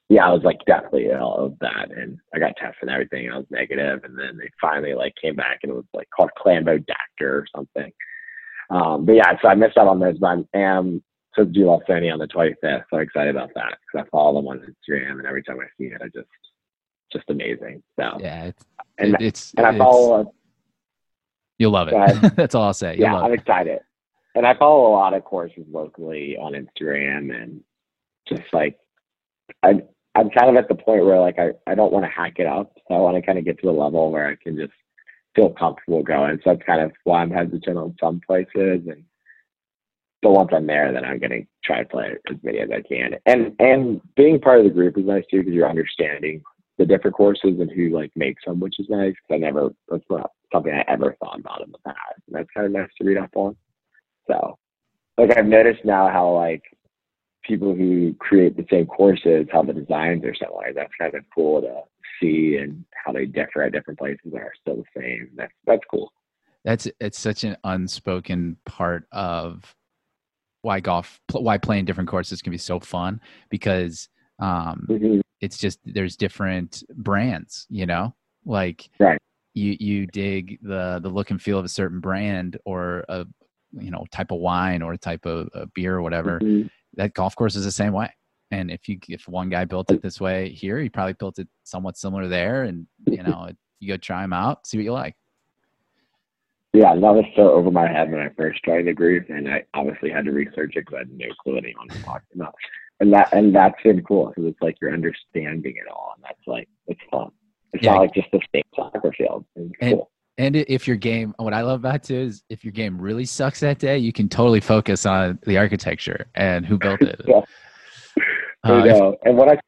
yeah, I was like definitely ill of that. And I got tested and everything, and I was negative. And then they finally like came back, and it was like called Clambo Doctor or something. Um, but yeah, so I missed out on those, but I am to do Lawsonia on the twenty-fifth. So excited about that because I follow them on Instagram, and every time I see it, I just, just amazing. So yeah, it's, and it's, and I follow. It's, you'll love it. That's all I'll say. You'll yeah, love I'm it. Excited, and I follow a lot of courses locally on Instagram, and just like I, I'm kind of at the point where like I, I don't want to hack it up. So I want to kind of get to a level where I can just feel comfortable going. So that's kind of why I'm hesitant on some places. And but once I'm there, then I'm going to try to play as many as I can. And and being part of the group is nice too, because you're understanding the different courses and who like makes them, which is nice. Cause I never, that's not something I ever thought about in the past. And that's kind of nice to read up on. So like I've noticed now how like people who create the same courses, how the designs are similar. That's kind of cool to see, and how they differ at different places are still the same. That's that's cool. That's it's such an unspoken part of why golf, why playing different courses can be so fun, because um, mm-hmm. it's just, there's different brands, you know, like right. you, you dig the, the look and feel of a certain brand, or a, you know, type of wine, or a type of a beer or whatever. Mm-hmm. That golf course is the same way. And if you, if one guy built it this way here, he probably built it somewhat similar there. And you know, you go try them out, see what you like. Yeah, that was so over my head when I first joined the group, and I obviously had to research it because I had no clue what anyone was talking about. And that and that's been cool because it's like you're understanding it all, and that's like it's fun. It's yeah. not like just the same soccer field. It's and, cool. And if your game, what I love about it is, if your game really sucks that day, you can totally focus on the architecture and who built it. yeah. uh, if, and what I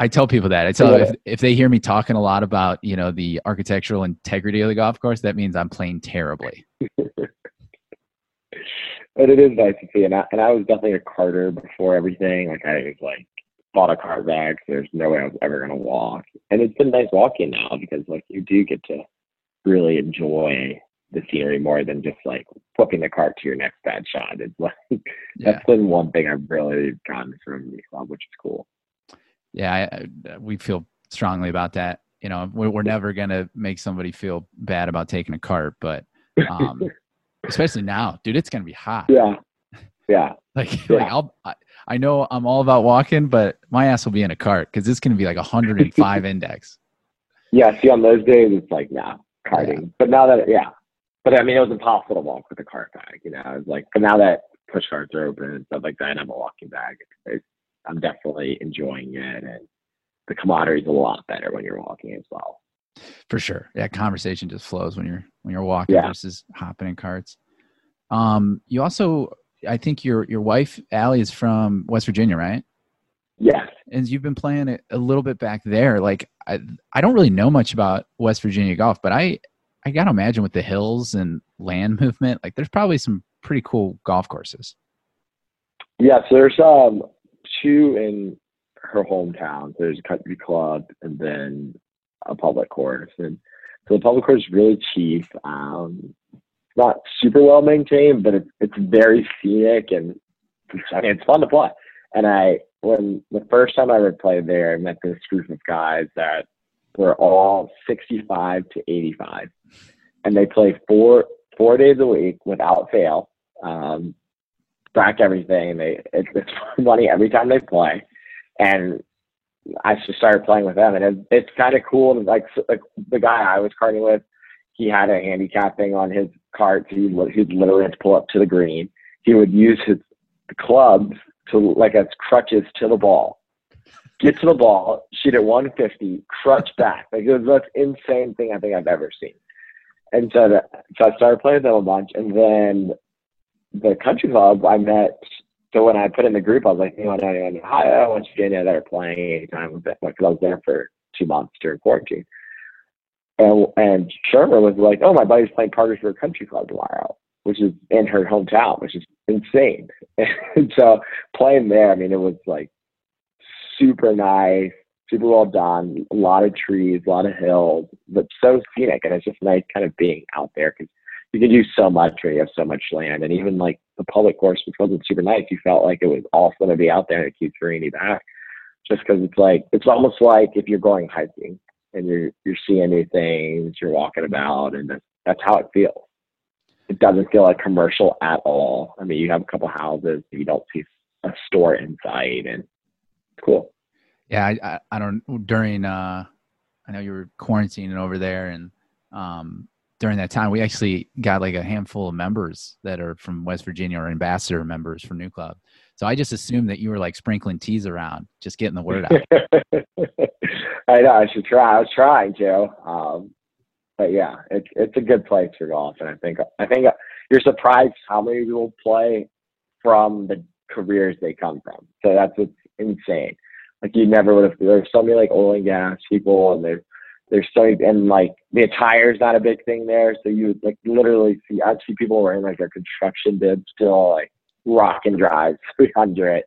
I tell people that I tell yeah. them if, if they hear me talking a lot about, you know, the architectural integrity of the golf course, that means I'm playing terribly. But it is nice to see. And I, and I was definitely a carter before everything. Like I was like bought a cart bag. So there's no way I was ever going to walk. And it's been nice walking now because like you do get to really enjoy the scenery more than just like flipping the cart to your next bad shot. It's like, yeah. that's been one thing I've really gotten from the club, which is cool. Yeah, I, I, we feel strongly about that. You know, we're, we're never going to make somebody feel bad about taking a cart, but um, especially now, dude, it's going to be hot. Yeah, yeah. like, yeah. like I'll, I, I know I'm all about walking, but my ass will be in a cart because it's going to be like one hundred five index. Yeah, see, on those days, it's like, nah, carting. Yeah. But now that, yeah. But I mean, it was impossible to walk with a cart bag, you know. It's like, but now that push carts are open and stuff like that, and I'm a walking bag, it's, it's I'm definitely enjoying it, and the camaraderie is a lot better when you're walking as well. For sure. Yeah. Conversation just flows when you're, when you're walking yeah. versus hopping in carts. Um, you also, I think your, your wife, Allie, is from West Virginia, right? Yes. And you've been playing it a little bit back there. Like I, I don't really know much about West Virginia golf, but I, I got to imagine with the hills and land movement, like there's probably some pretty cool golf courses. Yeah. So there's, um, two in her hometown. There's a country club and then a public course. And so the public course is really cheap. Um, it's not super well maintained, but it's it's very scenic, and I mean it's fun to play. And I when the first time I ever played there, I met this group of guys that were all sixty-five to eighty-five, and they play four four days a week without fail. Um, track everything. They it, it's money every time they play, and I just started playing with them, and it, it's kind of cool. And like, like the guy I was karting with, he had a handicap thing on his cart. So he'd, he'd literally have to pull up to the green. He would use his clubs to like as crutches to the ball. Get to the ball, shoot at one fifty, crutch back. Like, it was the most insane thing I think I've ever seen. And so, the, so I started playing with them a bunch. And then the country club I met, so when I put in the group, I was like, you know, anyone in Ohio, West Virginia that are playing anytime with it, because I was there for two months during quarantine. And, and Shermer was like, oh, my buddy's playing Parkersburg Country Club tomorrow, which is in her hometown, which is insane. And so playing there, I mean, it was like, super nice, super well done, a lot of trees, a lot of hills, but so scenic. And it's just nice kind of being out there because you can do so much when you have so much land. And even like the public course, which wasn't super nice, you felt like it was also going to be out there and it keeps bringing you back just because it's like, it's almost like if you're going hiking and you're, you're seeing new things, you're walking about, and that's, that's how it feels. It doesn't feel like commercial at all. I mean, you have a couple houses, you don't see a store inside, and cool. Yeah, I, I, I don't during uh I know you were quarantining over there, and um during that time we actually got like a handful of members that are from West Virginia or ambassador members for NewClub. So I just assumed that you were like sprinkling teas around, just getting the word out. I know, I should try. I was trying to. Um but yeah, it's it's a good place for golf, and I think I think you're surprised how many people play from the careers they come from. So that's what's insane. Like, you never would have. There's so many like oil and gas people, and there's there's so many, and like the attire's not a big thing there. So you like literally see I'd see people wearing like their construction bibs still, like rockin' drives three hundred.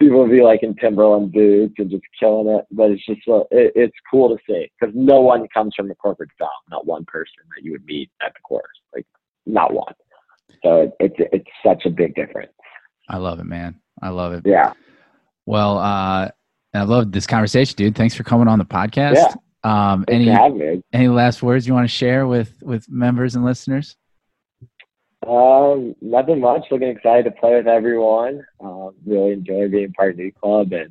People would be like in Timberland boots and just killing it. But it's just uh, it, it's cool to see because no one comes from a corporate job. Not one person that you would meet at the course. Like, not one. So it, it's it's such a big difference. I love it, man. I love it. Yeah. Well, uh, I loved this conversation, dude. Thanks for coming on the podcast. Yeah. Um, any, any last words you want to share with, with members and listeners? Um, nothing much. Looking excited to play with everyone. Um, really enjoy being part of the club and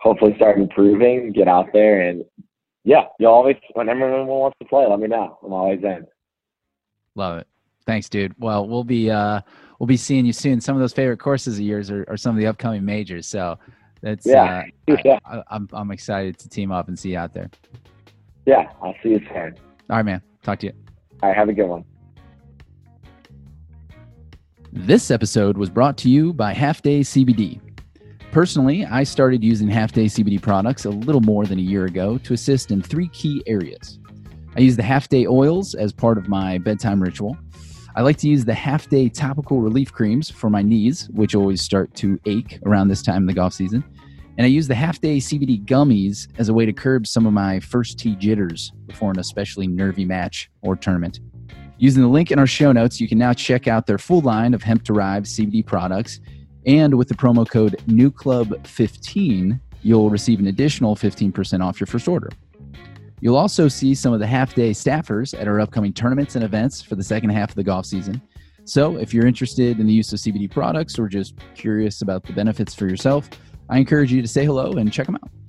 hopefully start improving, get out there. And yeah, you'll always, whenever everyone wants to play, let me know. I'm always in. Love it. Thanks, dude. Well, we'll be, uh, we'll be seeing you soon. Some of those favorite courses of yours are, are some of the upcoming majors. So that's, yeah. Uh, yeah. I, I, I'm, I'm excited to team up and see you out there. Yeah. I'll see you soon. All right, man. Talk to you. All right. Have a good one. This episode was brought to you by Half Day C B D. Personally, I started using Half Day C B D products a little more than a year ago to assist in three key areas. I use the Half Day oils as part of my bedtime ritual. I like to use the Half Day topical relief creams for my knees, which always start to ache around this time in the golf season. And I use the Half Day C B D gummies as a way to curb some of my first tee jitters before an especially nervy match or tournament. Using the link in our show notes, you can now check out their full line of hemp-derived C B D products. And with the promo code new club fifteen, you'll receive an additional fifteen percent off your first order. You'll also see some of the half-day staffers at our upcoming tournaments and events for the second half of the golf season. So if you're interested in the use of C B D products or just curious about the benefits for yourself, I encourage you to say hello and check them out.